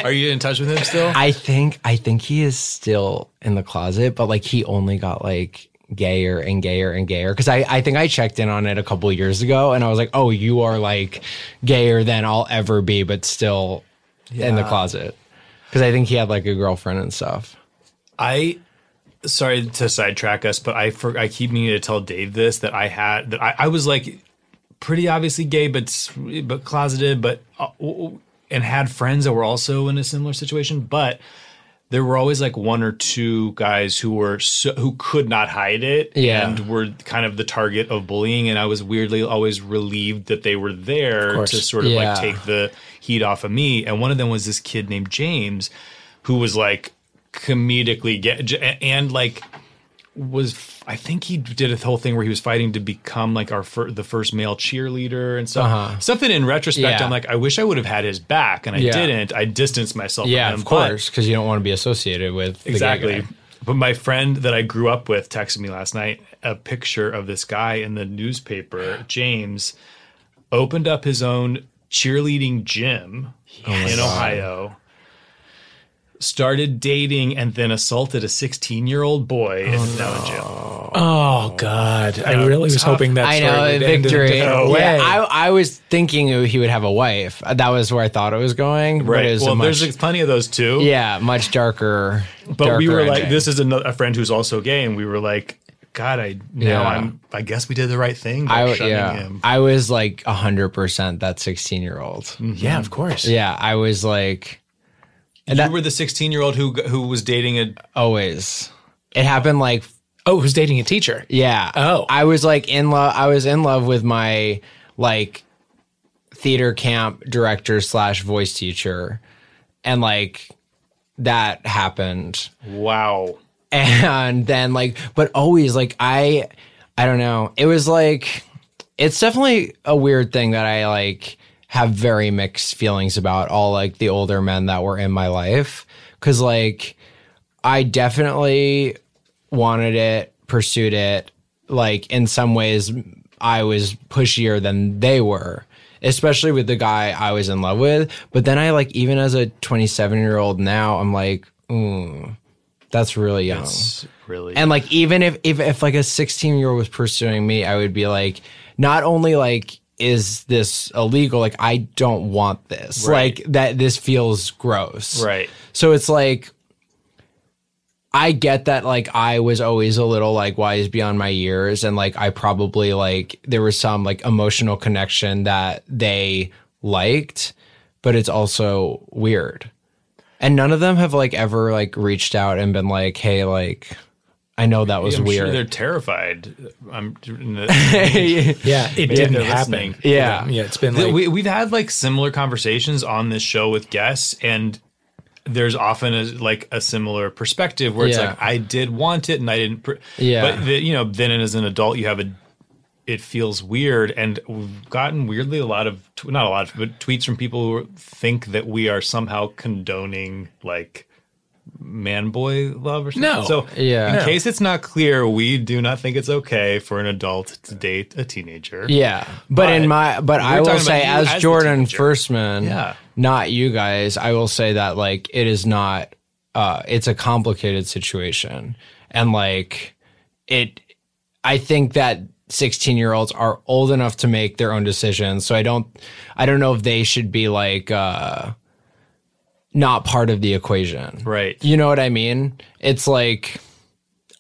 Are you in touch with him still? I think, I think he is still in the closet, but like he only got like gayer and gayer and gayer, because I, I think I checked in on it a couple of years ago and I was like, oh, you are like gayer than I'll ever be, but still yeah. in the closet, because I think he had like a girlfriend and stuff. I sorry to sidetrack us, but I for, I keep needing to tell Dave this, that I had that I, I was like pretty obviously gay but but closeted, but uh, and had friends that were also in a similar situation, but there were always like one or two guys who were so, who could not hide it yeah. and were kind of the target of bullying. And I was weirdly always relieved that they were there to sort of yeah. like take the heat off of me. And one of them was this kid named James, who was like comedically get and like was I think he did a whole thing where he was fighting to become like our fir- the first male cheerleader and stuff. Uh-huh. Stuff that in retrospect yeah. I'm like, I wish I would have had his back, and I yeah. didn't. I distanced myself yeah, from him. Yeah, of course, because you don't want to be associated with exactly. the gay guy. But my friend that I grew up with texted me last night a picture of this guy in the newspaper. James opened up his own cheerleading gym oh in Ohio. God. Started dating and then assaulted a sixteen-year-old boy and oh, now in jail. Oh God! I really was hoping that. I know victory. No yeah, I, I was thinking he would have a wife. That was where I thought it was going. Right. But it was well, much, there's plenty of those too. Yeah, much darker. But darker we were ending. Like, this is another, a friend who's also gay, and we were like, God, I now yeah. I'm. I guess we did the right thing by I, shunning yeah. him. I was like a hundred percent that sixteen-year-old. Mm-hmm. Yeah, of course. Yeah, I was like. And you that, were the sixteen-year-old who who was dating a... Always. It happened like Oh, who's dating a teacher? Yeah. Oh. I was like in love. I was in love with my like theater camp director slash voice teacher. And like that happened. Wow. And then like, but always like, I, I don't know. It was like, it's definitely a weird thing that I like have very mixed feelings about all like the older men that were in my life. 'Cause like, I definitely wanted it, pursued it. Like in some ways I was pushier than they were, especially with the guy I was in love with. But then I like, even as a twenty-seven year old now, I'm like, ooh, that's really young. That's really and like, even if, if, if like a sixteen year old was pursuing me, I would be like, not only like, is this illegal? Like, I don't want this. Right. Like that, this feels gross. Right. So it's like, I get that, like, I was always a little, like, wise beyond my years, and, like, I probably, like, there was some, like, emotional connection that they liked, but it's also weird. And none of them have, like, ever, like, reached out and been like, hey, like, I know that was I'm weird. Sure they're terrified. I'm, yeah, it didn't happen. Yeah. yeah. Yeah, it's been, like... We, we've had, like, similar conversations on this show with guests, and... there's often a, like a similar perspective where it's yeah. like, I did want it and I didn't. Pr- yeah. But the, you know, then as an adult, you have a, it feels weird. And we've gotten weirdly a lot of, t- not a lot, of, but tweets from people who think that we are somehow condoning like man boy love or something. No. So yeah. in no. case it's not clear, we do not think it's okay for an adult to date a teenager. Yeah. But, but in my, but I will say as, as Jordan Firstman. Yeah. Not you guys. I will say that, like, it is not, uh, it's a complicated situation. And, like, it, I think that sixteen year olds are old enough to make their own decisions. So I don't, I don't know if they should be, like, uh, not part of the equation. Right. You know what I mean? It's like,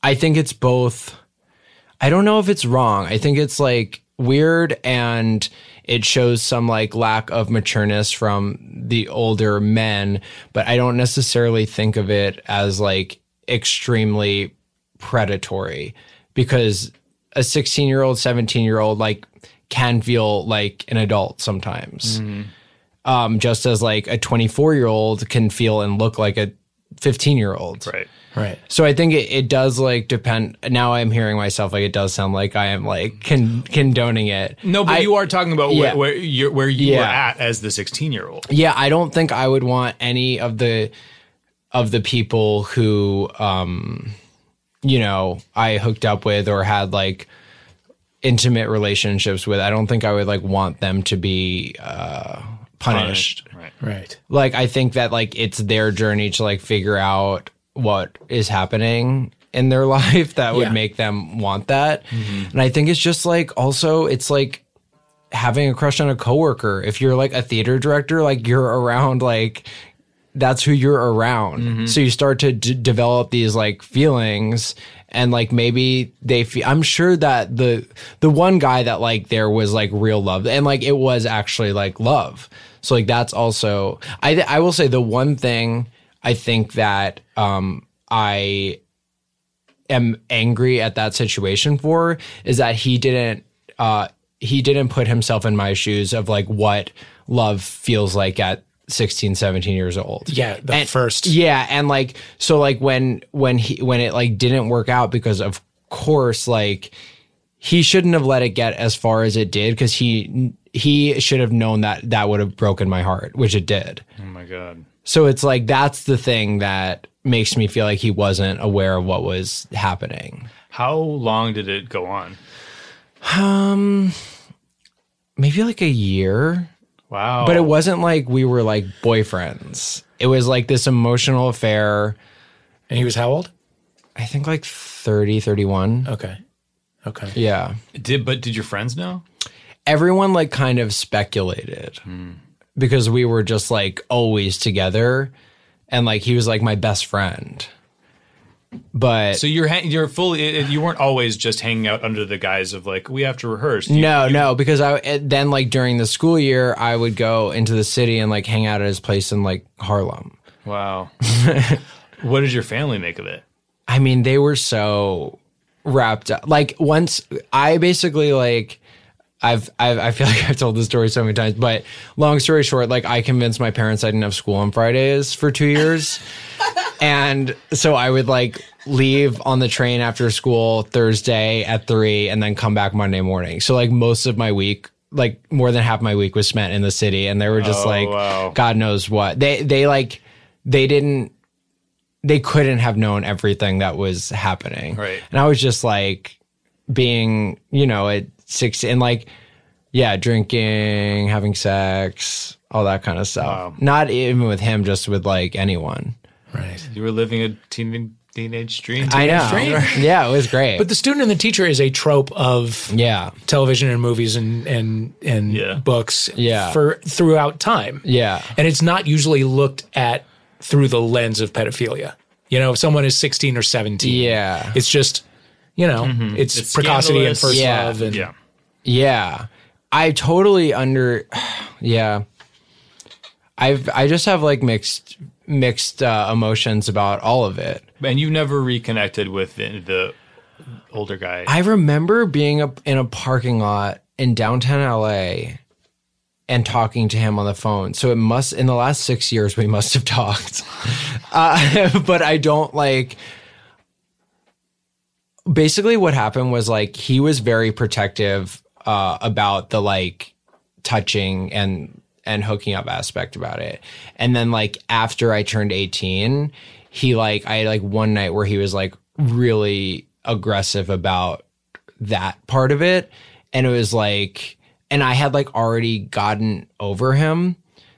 I think it's both. I don't know if it's wrong. I think it's, like, weird and, it shows some like lack of matureness from the older men, but I don't necessarily think of it as like extremely predatory because a sixteen year old, seventeen year old like can feel like an adult sometimes. Mm-hmm. Um, just as like a twenty-four year old can feel and look like a fifteen year old. Right. Right. So I think it, it does like depend. Now I'm hearing myself like it does sound like I am like con, condoning it. No, but I, you are talking about yeah. where, where you where you yeah. were at as the sixteen year old. Yeah, I don't think I would want any of the of the people who um you know, I hooked up with or had like intimate relationships with. I don't think I would like want them to be uh punished. punished. Right. Right. Like I think that like it's their journey to like figure out what is happening in their life that would yeah. make them want that. Mm-hmm. And I think it's just like, also it's like having a crush on a coworker. If you're like a theater director, like you're around, like that's who you're around. Mm-hmm. So you start to d- develop these like feelings and like, maybe they feel, I'm sure that the, the one guy that like, there was like real love and like, it was actually like love. So like, that's also, I, th- I will say the one thing I think that um, I am angry at that situation for is that he didn't uh, he didn't put himself in my shoes of like what love feels like at sixteen, seventeen years old. Yeah, the and, first. Yeah, and like so like when when he when it like didn't work out because of course like he shouldn't have let it get as far as it did because he he should have known that that would have broken my heart, which it did. Oh my God. So it's like that's the thing that makes me feel like he wasn't aware of what was happening. How long did it go on? Um, maybe like a year. Wow. But it wasn't like we were like boyfriends. It was like this emotional affair. And he was how old? I think like thirty, thirty-one. Okay. Okay. Yeah. Did but did your friends know? Everyone like kind of speculated. Hmm. Because we were just like always together, and like he was like my best friend. But so you're hang- you're fully you weren't always just hanging out under the guise of like we have to rehearse. You, no, you- no, because I then like during the school year I would go into the city and like hang out at his place in like Harlem. Wow, what did your family make of it? I mean, they were so wrapped up. Like once I basically like I've, I've I feel like I've told this story so many times, but long story short, like I convinced my parents I didn't have school on Fridays for two years. And so I would like leave on the train after school Thursday at three and then come back Monday morning. So like most of my week, like more than half my week was spent in the city, and they were just oh, like, wow. God knows what they, they like, they didn't, they couldn't have known everything that was happening. Right. And I was just like being, you know, at six and like, yeah, drinking, having sex, all that kind of stuff. Wow. Not even with him, just with like anyone. Right. You were living a teen, teenage dream. Teenage I know. Dream, right? Yeah, it was great. But the student and the teacher is a trope of yeah. television and movies and and, and yeah. books yeah. for throughout time. Yeah. And it's not usually looked at through the lens of pedophilia. You know, if someone is sixteen or seventeen, yeah. it's just, you know, mm-hmm. it's, it's precocity and first yeah. love. And yeah. yeah. I totally under, yeah. I've, I just have like mixed mixed uh, emotions about all of it. And you never reconnected with the, the older guy. I remember being up in a parking lot in downtown L A and talking to him on the phone. So it must, in the last six years, we must have talked. Uh, but I don't like, basically what happened was like, he was very protective uh, about the like touching and and hooking up aspect about it. And then like after I turned eighteen, he like, I had like one night where he was like really aggressive about that part of it. And it was like, and I had like already gotten over him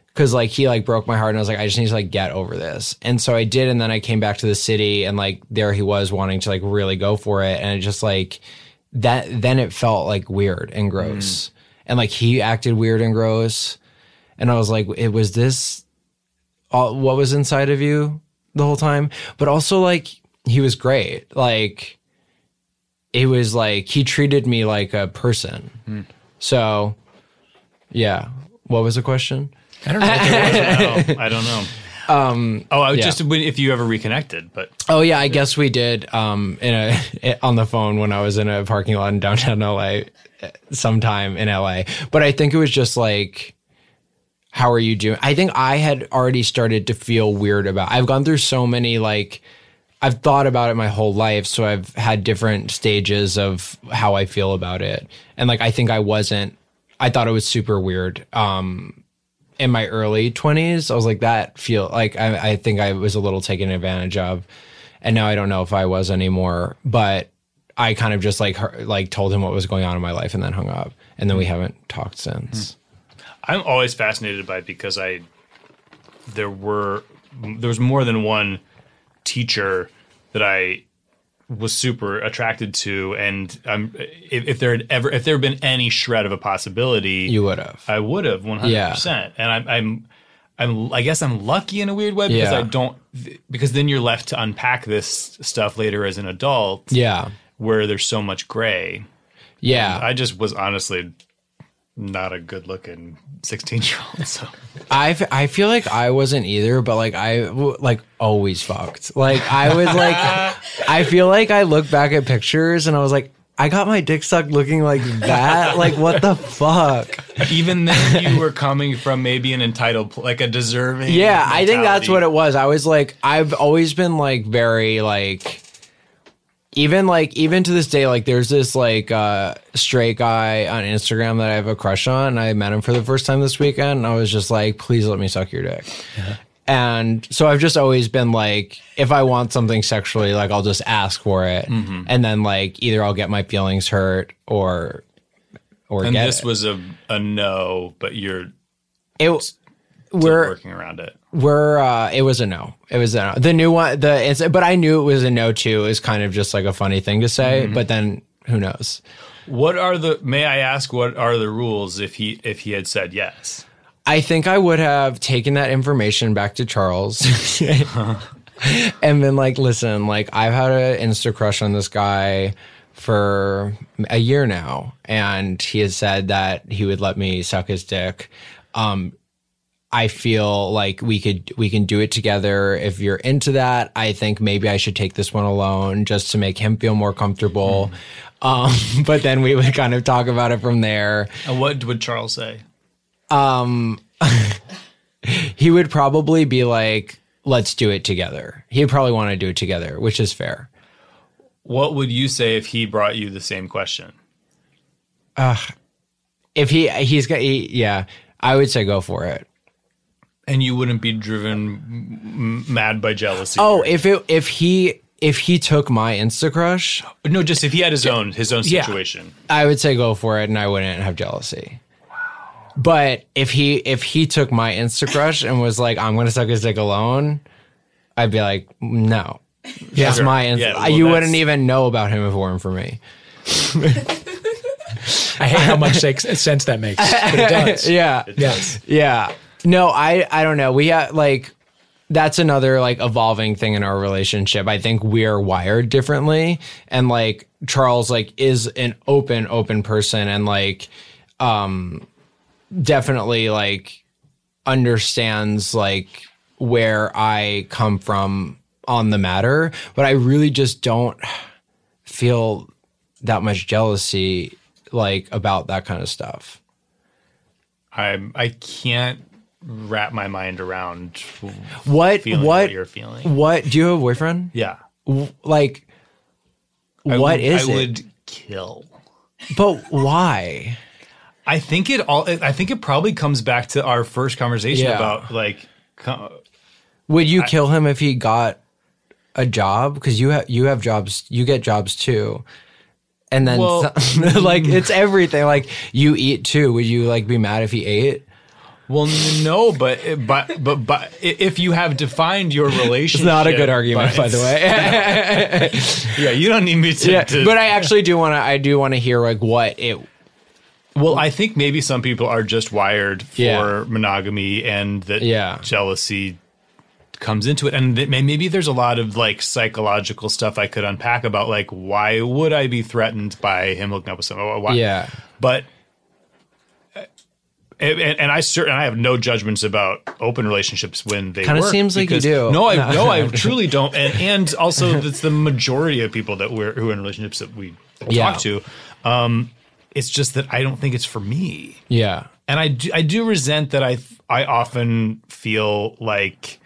because like he like broke my heart and I was like, I just need to like get over this. And so I did. And then I came back to the city and like there he was wanting to like really go for it. And it just like that, then it felt like weird and gross. Mm. And like he acted weird and gross. And I was like, it was this all, what was inside of you the whole time? But also like, he was great. Like it was like, he treated me like a person. Mm. So yeah. What was the question? I don't know. I don't know. I don't know. Um, oh, I was yeah. just, if you ever reconnected, but. Oh yeah, I guess we did um, in a, on the phone when I was in a parking lot in downtown L A sometime in L A. But I think it was just like, how are you doing? I think I had already started to feel weird about it. I've gone through so many, like, I've thought about it my whole life. So I've had different stages of how I feel about it. And like, I think I wasn't, I thought it was super weird. Um, in my early twenties, I was like, that feel like, I, I think I was a little taken advantage of. And now I don't know if I was anymore, but I kind of just like, like told him what was going on in my life and then hung up. And then we haven't talked since. Mm. I'm always fascinated by it because I, there were, there was more than one teacher that I was super attracted to. And um, if, if there had ever, if there had been any shred of a possibility, you would have, I would have one hundred percent. Yeah. And I'm, I'm, I'm, I guess I'm lucky in a weird way because yeah. I don't, because then you're left to unpack this stuff later as an adult. Yeah. Where there's so much gray. Yeah. And I just was honestly not a good looking sixteen year old. So I, f- I feel like I wasn't either, but like I w- like always fucked. Like I was like, I feel like I look back at pictures and I was like, I got my dick sucked looking like that. Like what the fuck? Even then you were coming from maybe an entitled, like a deserving. Yeah. Mentality. I think that's what it was. I was like, I've always been like very like, Even like even to this day, like there's this like uh, straight guy on Instagram that I have a crush on. And I met him for the first time this weekend. And I was just like, please let me suck your dick. Yeah. And so I've just always been like, if I want something sexually, like I'll just ask for it. Mm-hmm. And then like either I'll get my feelings hurt or or and get this it. was a, a no, but you're it, we're working around it. We're, uh, it was a no. It was a no. The new one, the, but I knew it was a no too. Is kind of just like a funny thing to say, mm-hmm. but then who knows? What are the, may I ask, what are the rules if he, if he had said yes? I think I would have taken that information back to Charles and been like, listen, like I've had an Insta crush on this guy for a year now. And he has said that he would let me suck his dick. Um, I feel like we could we can do it together if you're into that. I think maybe I should take this one alone just to make him feel more comfortable. Mm-hmm. Um, but then we would kind of talk about it from there. And what would Charles say? Um, he would probably be like, let's do it together. He'd probably want to do it together, which is fair. What would you say if he brought you the same question? Uh, if he, he's got, he, yeah, I would say go for it. And you wouldn't be driven mad by jealousy. Oh, if it, if he if he took my Insta crush, no, just if he had his own his own situation, yeah, I would say go for it, and I wouldn't have jealousy. Wow. But if he if he took my Insta crush and was like, I'm gonna suck his dick alone, I'd be like, no, yeah, that's sure. my Insta. Yeah, well, you that's... wouldn't even know about him if it weren't for me. I hate how much sense that makes. But it does. Yeah, it does. Yeah. No, I, I don't know. We have, like, that's another, like, evolving thing in our relationship. I think we are wired differently. And, like, Charles, like, is an open, open person and, like, um, definitely, like, understands, like, where I come from on the matter. But I really just don't feel that much jealousy, like, about that kind of stuff. I I can't wrap my mind around what what, what you're feeling. What do you have a boyfriend? Yeah, like I what would, is I it? I would kill, but why? I think it all. I think it probably comes back to our first conversation yeah. about like. Com- would you I, kill him if he got a job? Because you have you have jobs. You get jobs too, and then well, some, like it's everything. Like you eat too. Would you like be mad if he ate? Well, no, but but but but if you have defined your relationship, it's not a good argument, by the way. Yeah, you don't need me to. Yeah, to but I actually do want to. I do want to hear like what it. Well, I think maybe some people are just wired for yeah. monogamy, and that yeah. jealousy comes into it, and that maybe there's a lot of like psychological stuff I could unpack about like why would I be threatened by him hooking up with someone? Why? Yeah, but. And, and I certain I have no judgments about open relationships when they work. Kind of seems like you do. No, I no. no, I truly don't. And, and also, it's the majority of people that we're who are in relationships that we yeah. talk to. Um, it's just that I don't think it's for me. Yeah, and I do, I do resent that I I often feel like,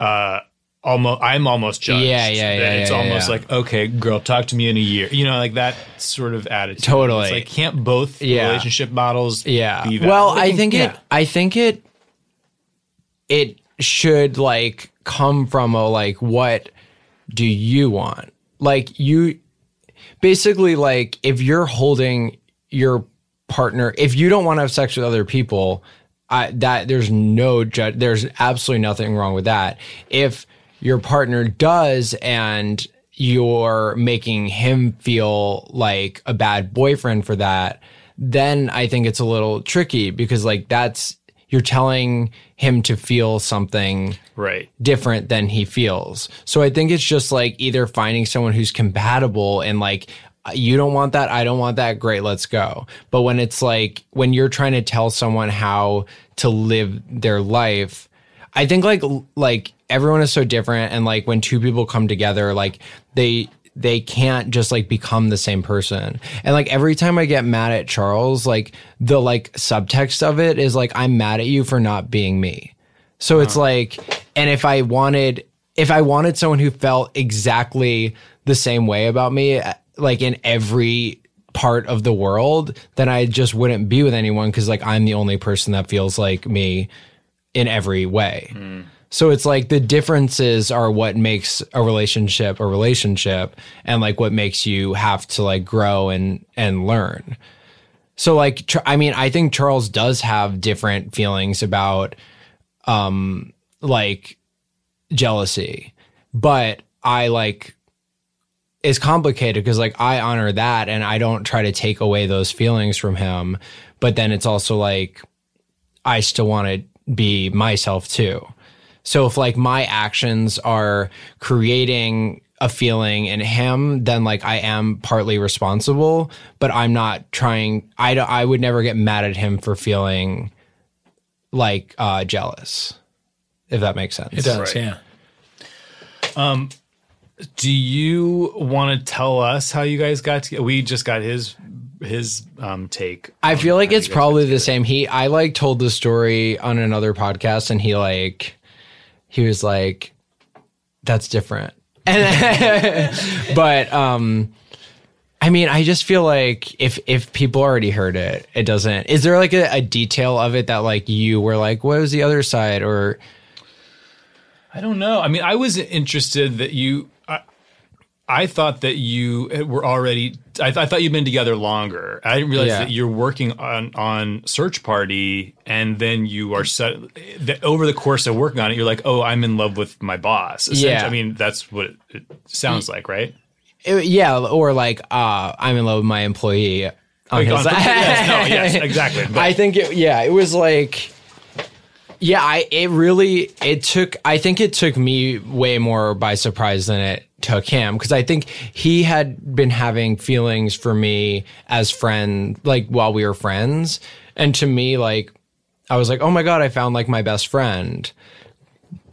uh, almost I'm almost judged. Yeah, yeah, yeah. It's yeah, almost yeah. like okay, girl, talk to me in a year. You know, like that sort of attitude. Totally. It's like can't both yeah. relationship models? Yeah. Be valid? Well, I think yeah. it. I think it. It should like come from a like, what do you want? Like you, basically, like if you're holding your partner, if you don't want to have sex with other people, I, that there's no ju- there's absolutely nothing wrong with that. If your partner does, and you're making him feel like a bad boyfriend for that, then I think it's a little tricky because, like, that's you're telling him to feel something right. different than he feels. So I think it's just like either finding someone who's compatible and, like, you don't want that, I don't want that, great, let's go. But when it's like when you're trying to tell someone how to live their life, I think like like everyone is so different, and like when two people come together, like they they can't just like become the same person. And like every time I get mad at Charles, like the like subtext of it is like I'm mad at you for not being me. So oh. it's like, and if I wanted if I wanted someone who felt exactly the same way about me, like in every part of the world, then I just wouldn't be with anyone because like I'm the only person that feels like me in every way. Mm. So it's like the differences are what makes a relationship a relationship, and like what makes you have to like grow and, and learn. So like, tr- I mean, I think Charles does have different feelings about, um, like jealousy, but I like, it's complicated because like I honor that and I don't try to take away those feelings from him, but then it's also like, I still want to be myself too. So if like my actions are creating a feeling in him, then like I am partly responsible, but I'm not trying, I, I would never get mad at him for feeling like uh, jealous, if that makes sense. It does, right. Yeah. Um, do you want to tell us how you guys got together? We just got his his um take. I feel like it's probably the same. He I like told the story on another podcast, and he like he was like, that's different. And but um, I mean, I just feel like if if people already heard it, it doesn't. Is there like a, a detail of it that like you were like, what was the other side? Or I don't know. I mean, I was interested that you. I, I thought that you were already. I, th- I thought you'd been together longer. I didn't realize yeah. that you're working on on Search Party, and then you are set that over the course of working on it, you're like, oh, I'm in love with my boss. Yeah, I mean, that's what it, it sounds like, right? It, yeah, or like, uh, I'm in love with my employee. On his- yes, no, yes, exactly. But. I think it. Yeah, it was like. Yeah, I, it really, it took, I think it took me way more by surprise than it took him. Cause I think he had been having feelings for me as friend, like while we were friends. And to me, like, I was like, oh my God, I found like my best friend.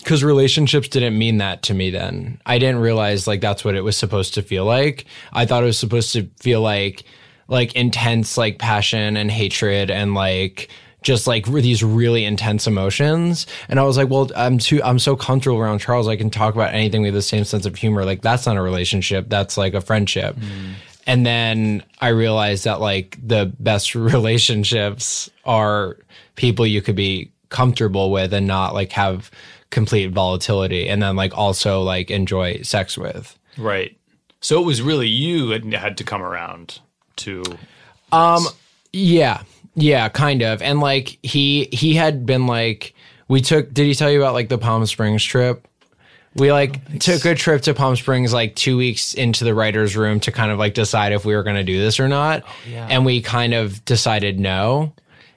Cause relationships didn't mean that to me then. I didn't realize like that's what it was supposed to feel like. I thought it was supposed to feel like, like intense, like passion and hatred and like, just like these really intense emotions. And I was like, well, I'm too, I'm so comfortable around Charles. I can talk about anything with the same sense of humor. Like that's not a relationship. That's like a friendship. Mm. And then I realized that like the best relationships are people you could be comfortable with and not like have complete volatility. And then like also like enjoy sex with. Right. So it was really you that had to come around to. Um, yeah. Yeah, kind of. And like he he had been like we took did he tell you about like the Palm Springs trip? We like oh, took a trip to Palm Springs like two weeks into the writer's room to kind of like decide if we were going to do this or not. Oh, yeah. And we kind of decided no.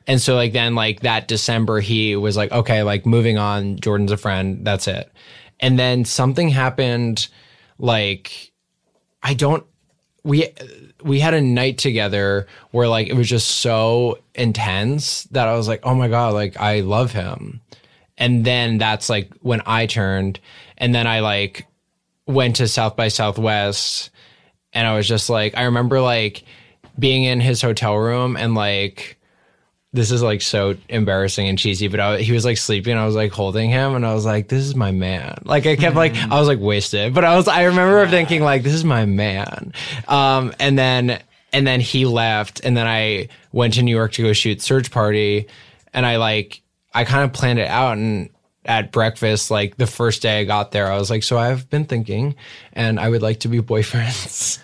And so like then like that December he was like, okay, like moving on, Jordan's a friend, that's it. And then something happened like I don't we we had a night together where like it was just so intense that I was like, oh my God, like I love him. And then that's like when I turned and then I like went to South by Southwest and I was just like, I remember like being in his hotel room and like, this is like so embarrassing and cheesy, but I, he was like sleeping and I was like holding him and I was like, this is my man. Like I kept like, I was like wasted, but I was, I remember yeah. thinking like, this is my man. Um, and then, and then he left and then I went to New York to go shoot Search Party. And I like, I kind of planned it out and at breakfast, like the first day I got there, I was like, so I've been thinking and I would like to be boyfriends.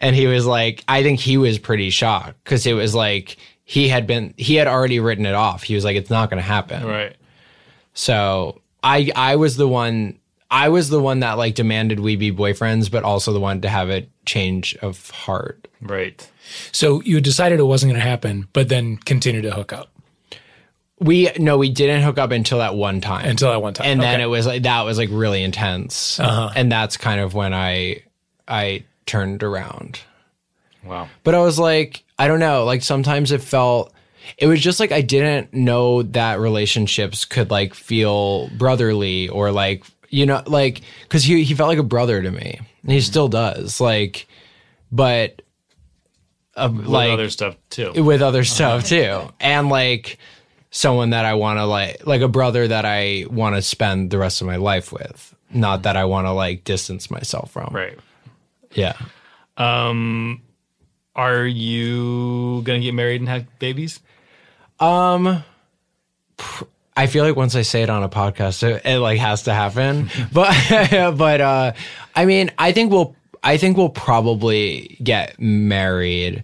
And he was like, I think he was pretty shocked because it was like, He had been, he had already written it off. He was like, it's not going to happen. Right. So I, I was the one, I was the one that like demanded we be boyfriends, but also the one to have a change of heart. Right. So you decided it wasn't going to happen, but then continued to hook up. We, no, we didn't hook up until that one time. Until that one time. And okay. then it was like, that was like really intense. Uh-huh. And that's kind of when I, I turned around. Wow. But I was like, I don't know, like sometimes it felt, it was just like I didn't know that relationships could like feel brotherly or like, you know, like, because he, he felt like a brother to me and he mm-hmm. still does like, but uh, with like other stuff too, with other stuff too. And like someone that I want to like, like a brother that I want to spend the rest of my life with, not that I want to like distance myself from. Right. Yeah. Um. Are you going to get married and have babies? Um, I feel like once I say it on a podcast, it, it like has to happen. but, but, uh, I mean, I think we'll, I think we'll probably get married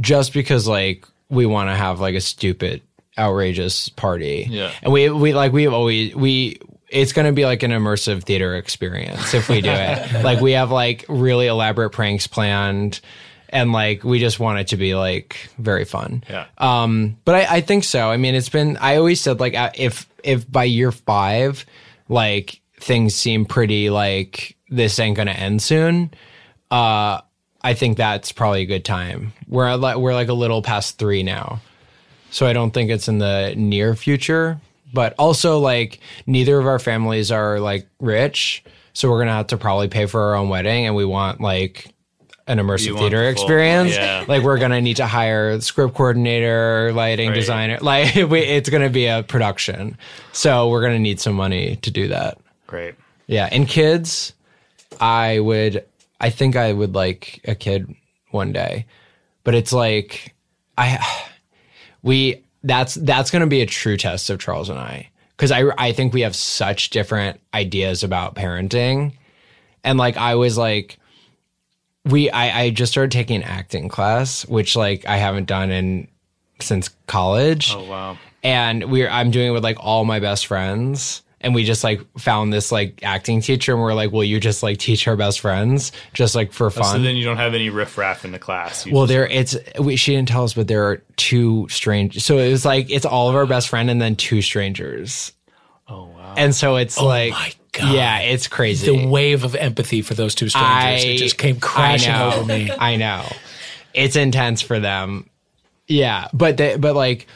just because like we want to have like a stupid, outrageous party. Yeah. And we, we like, we've always, we, it's going to be like an immersive theater experience if we do it. Like we have like really elaborate pranks planned. And like we just want it to be like very fun. Yeah. Um, but I, I think so. I mean, it's been. I always said like if if by year five, like things seem pretty like this ain't gonna end soon. Uh, I think that's probably a good time. We're like we're like a little past three now. so I don't think it's in the near future. But also, like, neither of our families are, like, rich, so we're going to have to probably pay for our own wedding, and we want, like, an immersive theater the experience. Yeah. Like, we're going to need to hire script coordinator, lighting right. designer. Like, we, it's going to be a production. So we're going to need some money to do that. Great. Yeah. And kids, I would, I think I would like a kid one day. But it's like, I, we... That's that's going to be a true test of Charles and I, because I, I think we have such different ideas about parenting. And like I was like we I, I just started taking an acting class, which like I haven't done in since college. Oh, wow. And we're I'm doing it with like all my best friends. And we just like found this like acting teacher, and we're like, "Will you just like teach our best friends just like for fun?" Oh, so then you don't have any riffraff in the class. You well, just... there it's we, she didn't tell us, but there are two strangers. So it was like it's all of our best friend and then two strangers. Oh wow! And so it's oh, like, my God. Yeah, it's crazy. The wave of empathy for those two strangers I, it just came crashing I know, over me. I know, it's intense for them. Yeah, but they, but like.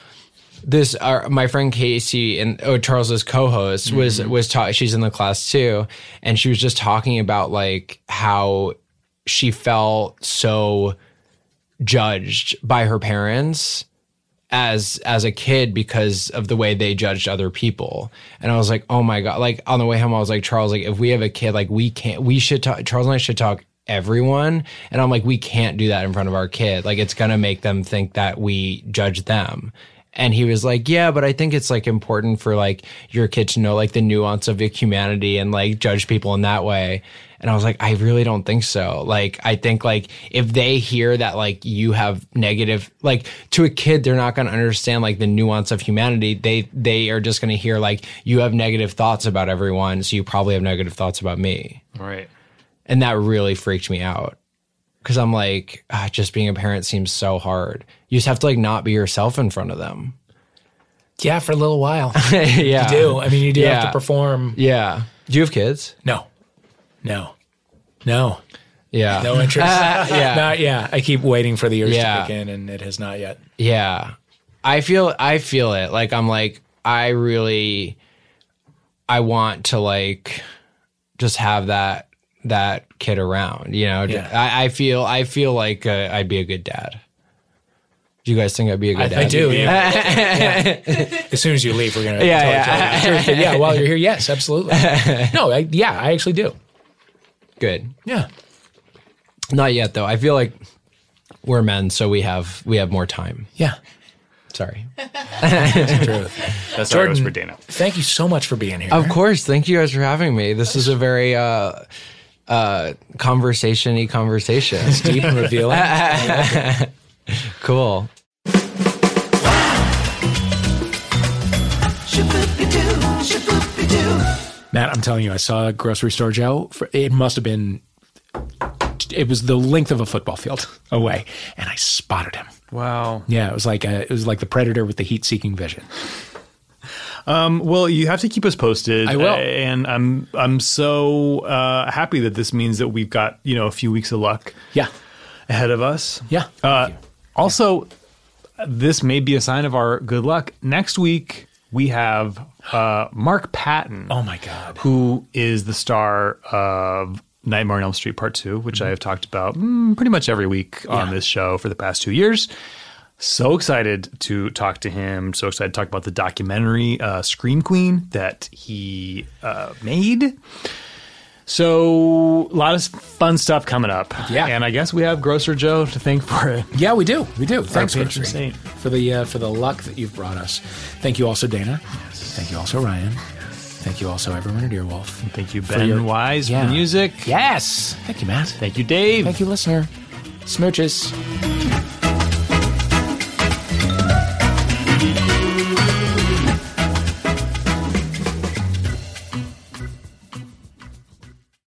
This, our, my friend Casey and oh, Charles's co-host mm-hmm. was was ta- she's in the class too, and she was just talking about like how she felt so judged by her parents as as a kid because of the way they judged other people. And I was like, oh my God! Like on the way home, I was like, Charles, like if we have a kid, like we can't, we should talk. Charles and I should talk everyone. And I'm like, we can't do that in front of our kid. Like it's gonna make them think that we judge them. And he was like, yeah, but I think it's, like, important for, like, your kid to know, like, the nuance of humanity and, like, judge people in that way. And I was like, I really don't think so. Like, I think, like, if they hear that, like, you have negative – like, to a kid, they're not going to understand, like, the nuance of humanity. They they are just going to hear, like, you have negative thoughts about everyone, so you probably have negative thoughts about me. Right. And that really freaked me out. Because I'm like, ah, just being a parent seems so hard. You just have to like not be yourself in front of them. Yeah, for a little while. Yeah. You do. I mean, you do yeah. have to perform. Yeah. Do you have kids? No. No. No. Yeah. No interest. Uh, yeah. Not, yeah. I keep waiting for the urge yeah. to kick in, and it has not yet. Yeah. I feel, I feel it. Like, I'm like, I really, I want to like just have that. that kid around, you know, yeah. I, I feel, I feel like uh, I'd be a good dad. Do you guys think I'd be a good I, dad? I do. Yeah. Yeah. As soon as you leave, we're going to yeah, tell yeah. each other. Yeah. While you're here. Yes, absolutely. No. I, yeah, I actually do. Good. Yeah. Not yet though. I feel like we're men. So we have, we have more time. Yeah. Sorry. That's the truth. That's Jordan, was for Dana. Thank you so much for being here. Of course. Thank you guys for having me. This is a very, uh, Uh, conversation-y conversation. It's deep and revealing. Cool. Matt, I'm telling you, I saw Grocery Store Joe. For, it must have been, it was the length of a football field away, and I spotted him. Wow. Yeah, it was like a, it was like the predator with the heat-seeking vision. Um, well, you have to keep us posted. I will. And I'm I'm so uh, happy that this means that we've got, you know, a few weeks of luck yeah. ahead of us. Yeah. Uh, also, yeah. this may be a sign of our good luck. Next week, we have uh, Mark Patton. Oh, my God. Who is the star of Nightmare on Elm Street Part two, which mm-hmm. I have talked about mm, pretty much every week on yeah. this show for the past two years. So excited to talk to him. So excited to talk about the documentary uh, Scream Queen that he uh, made. So a lot of fun stuff coming up. Yeah. And I guess we have Grocer Joe to thank for it. Yeah, we do. We do. Thanks, Patrick, for the uh, for the luck that you've brought us. Thank you also, Dana. Yes. Thank you also, Ryan. Yes. Thank you also, everyone at Earwolf. Thank you, Ben your, Wise, yeah. for the music. Yes. Thank you, Matt. Thank you, Dave. Thank you, listener. Smooches.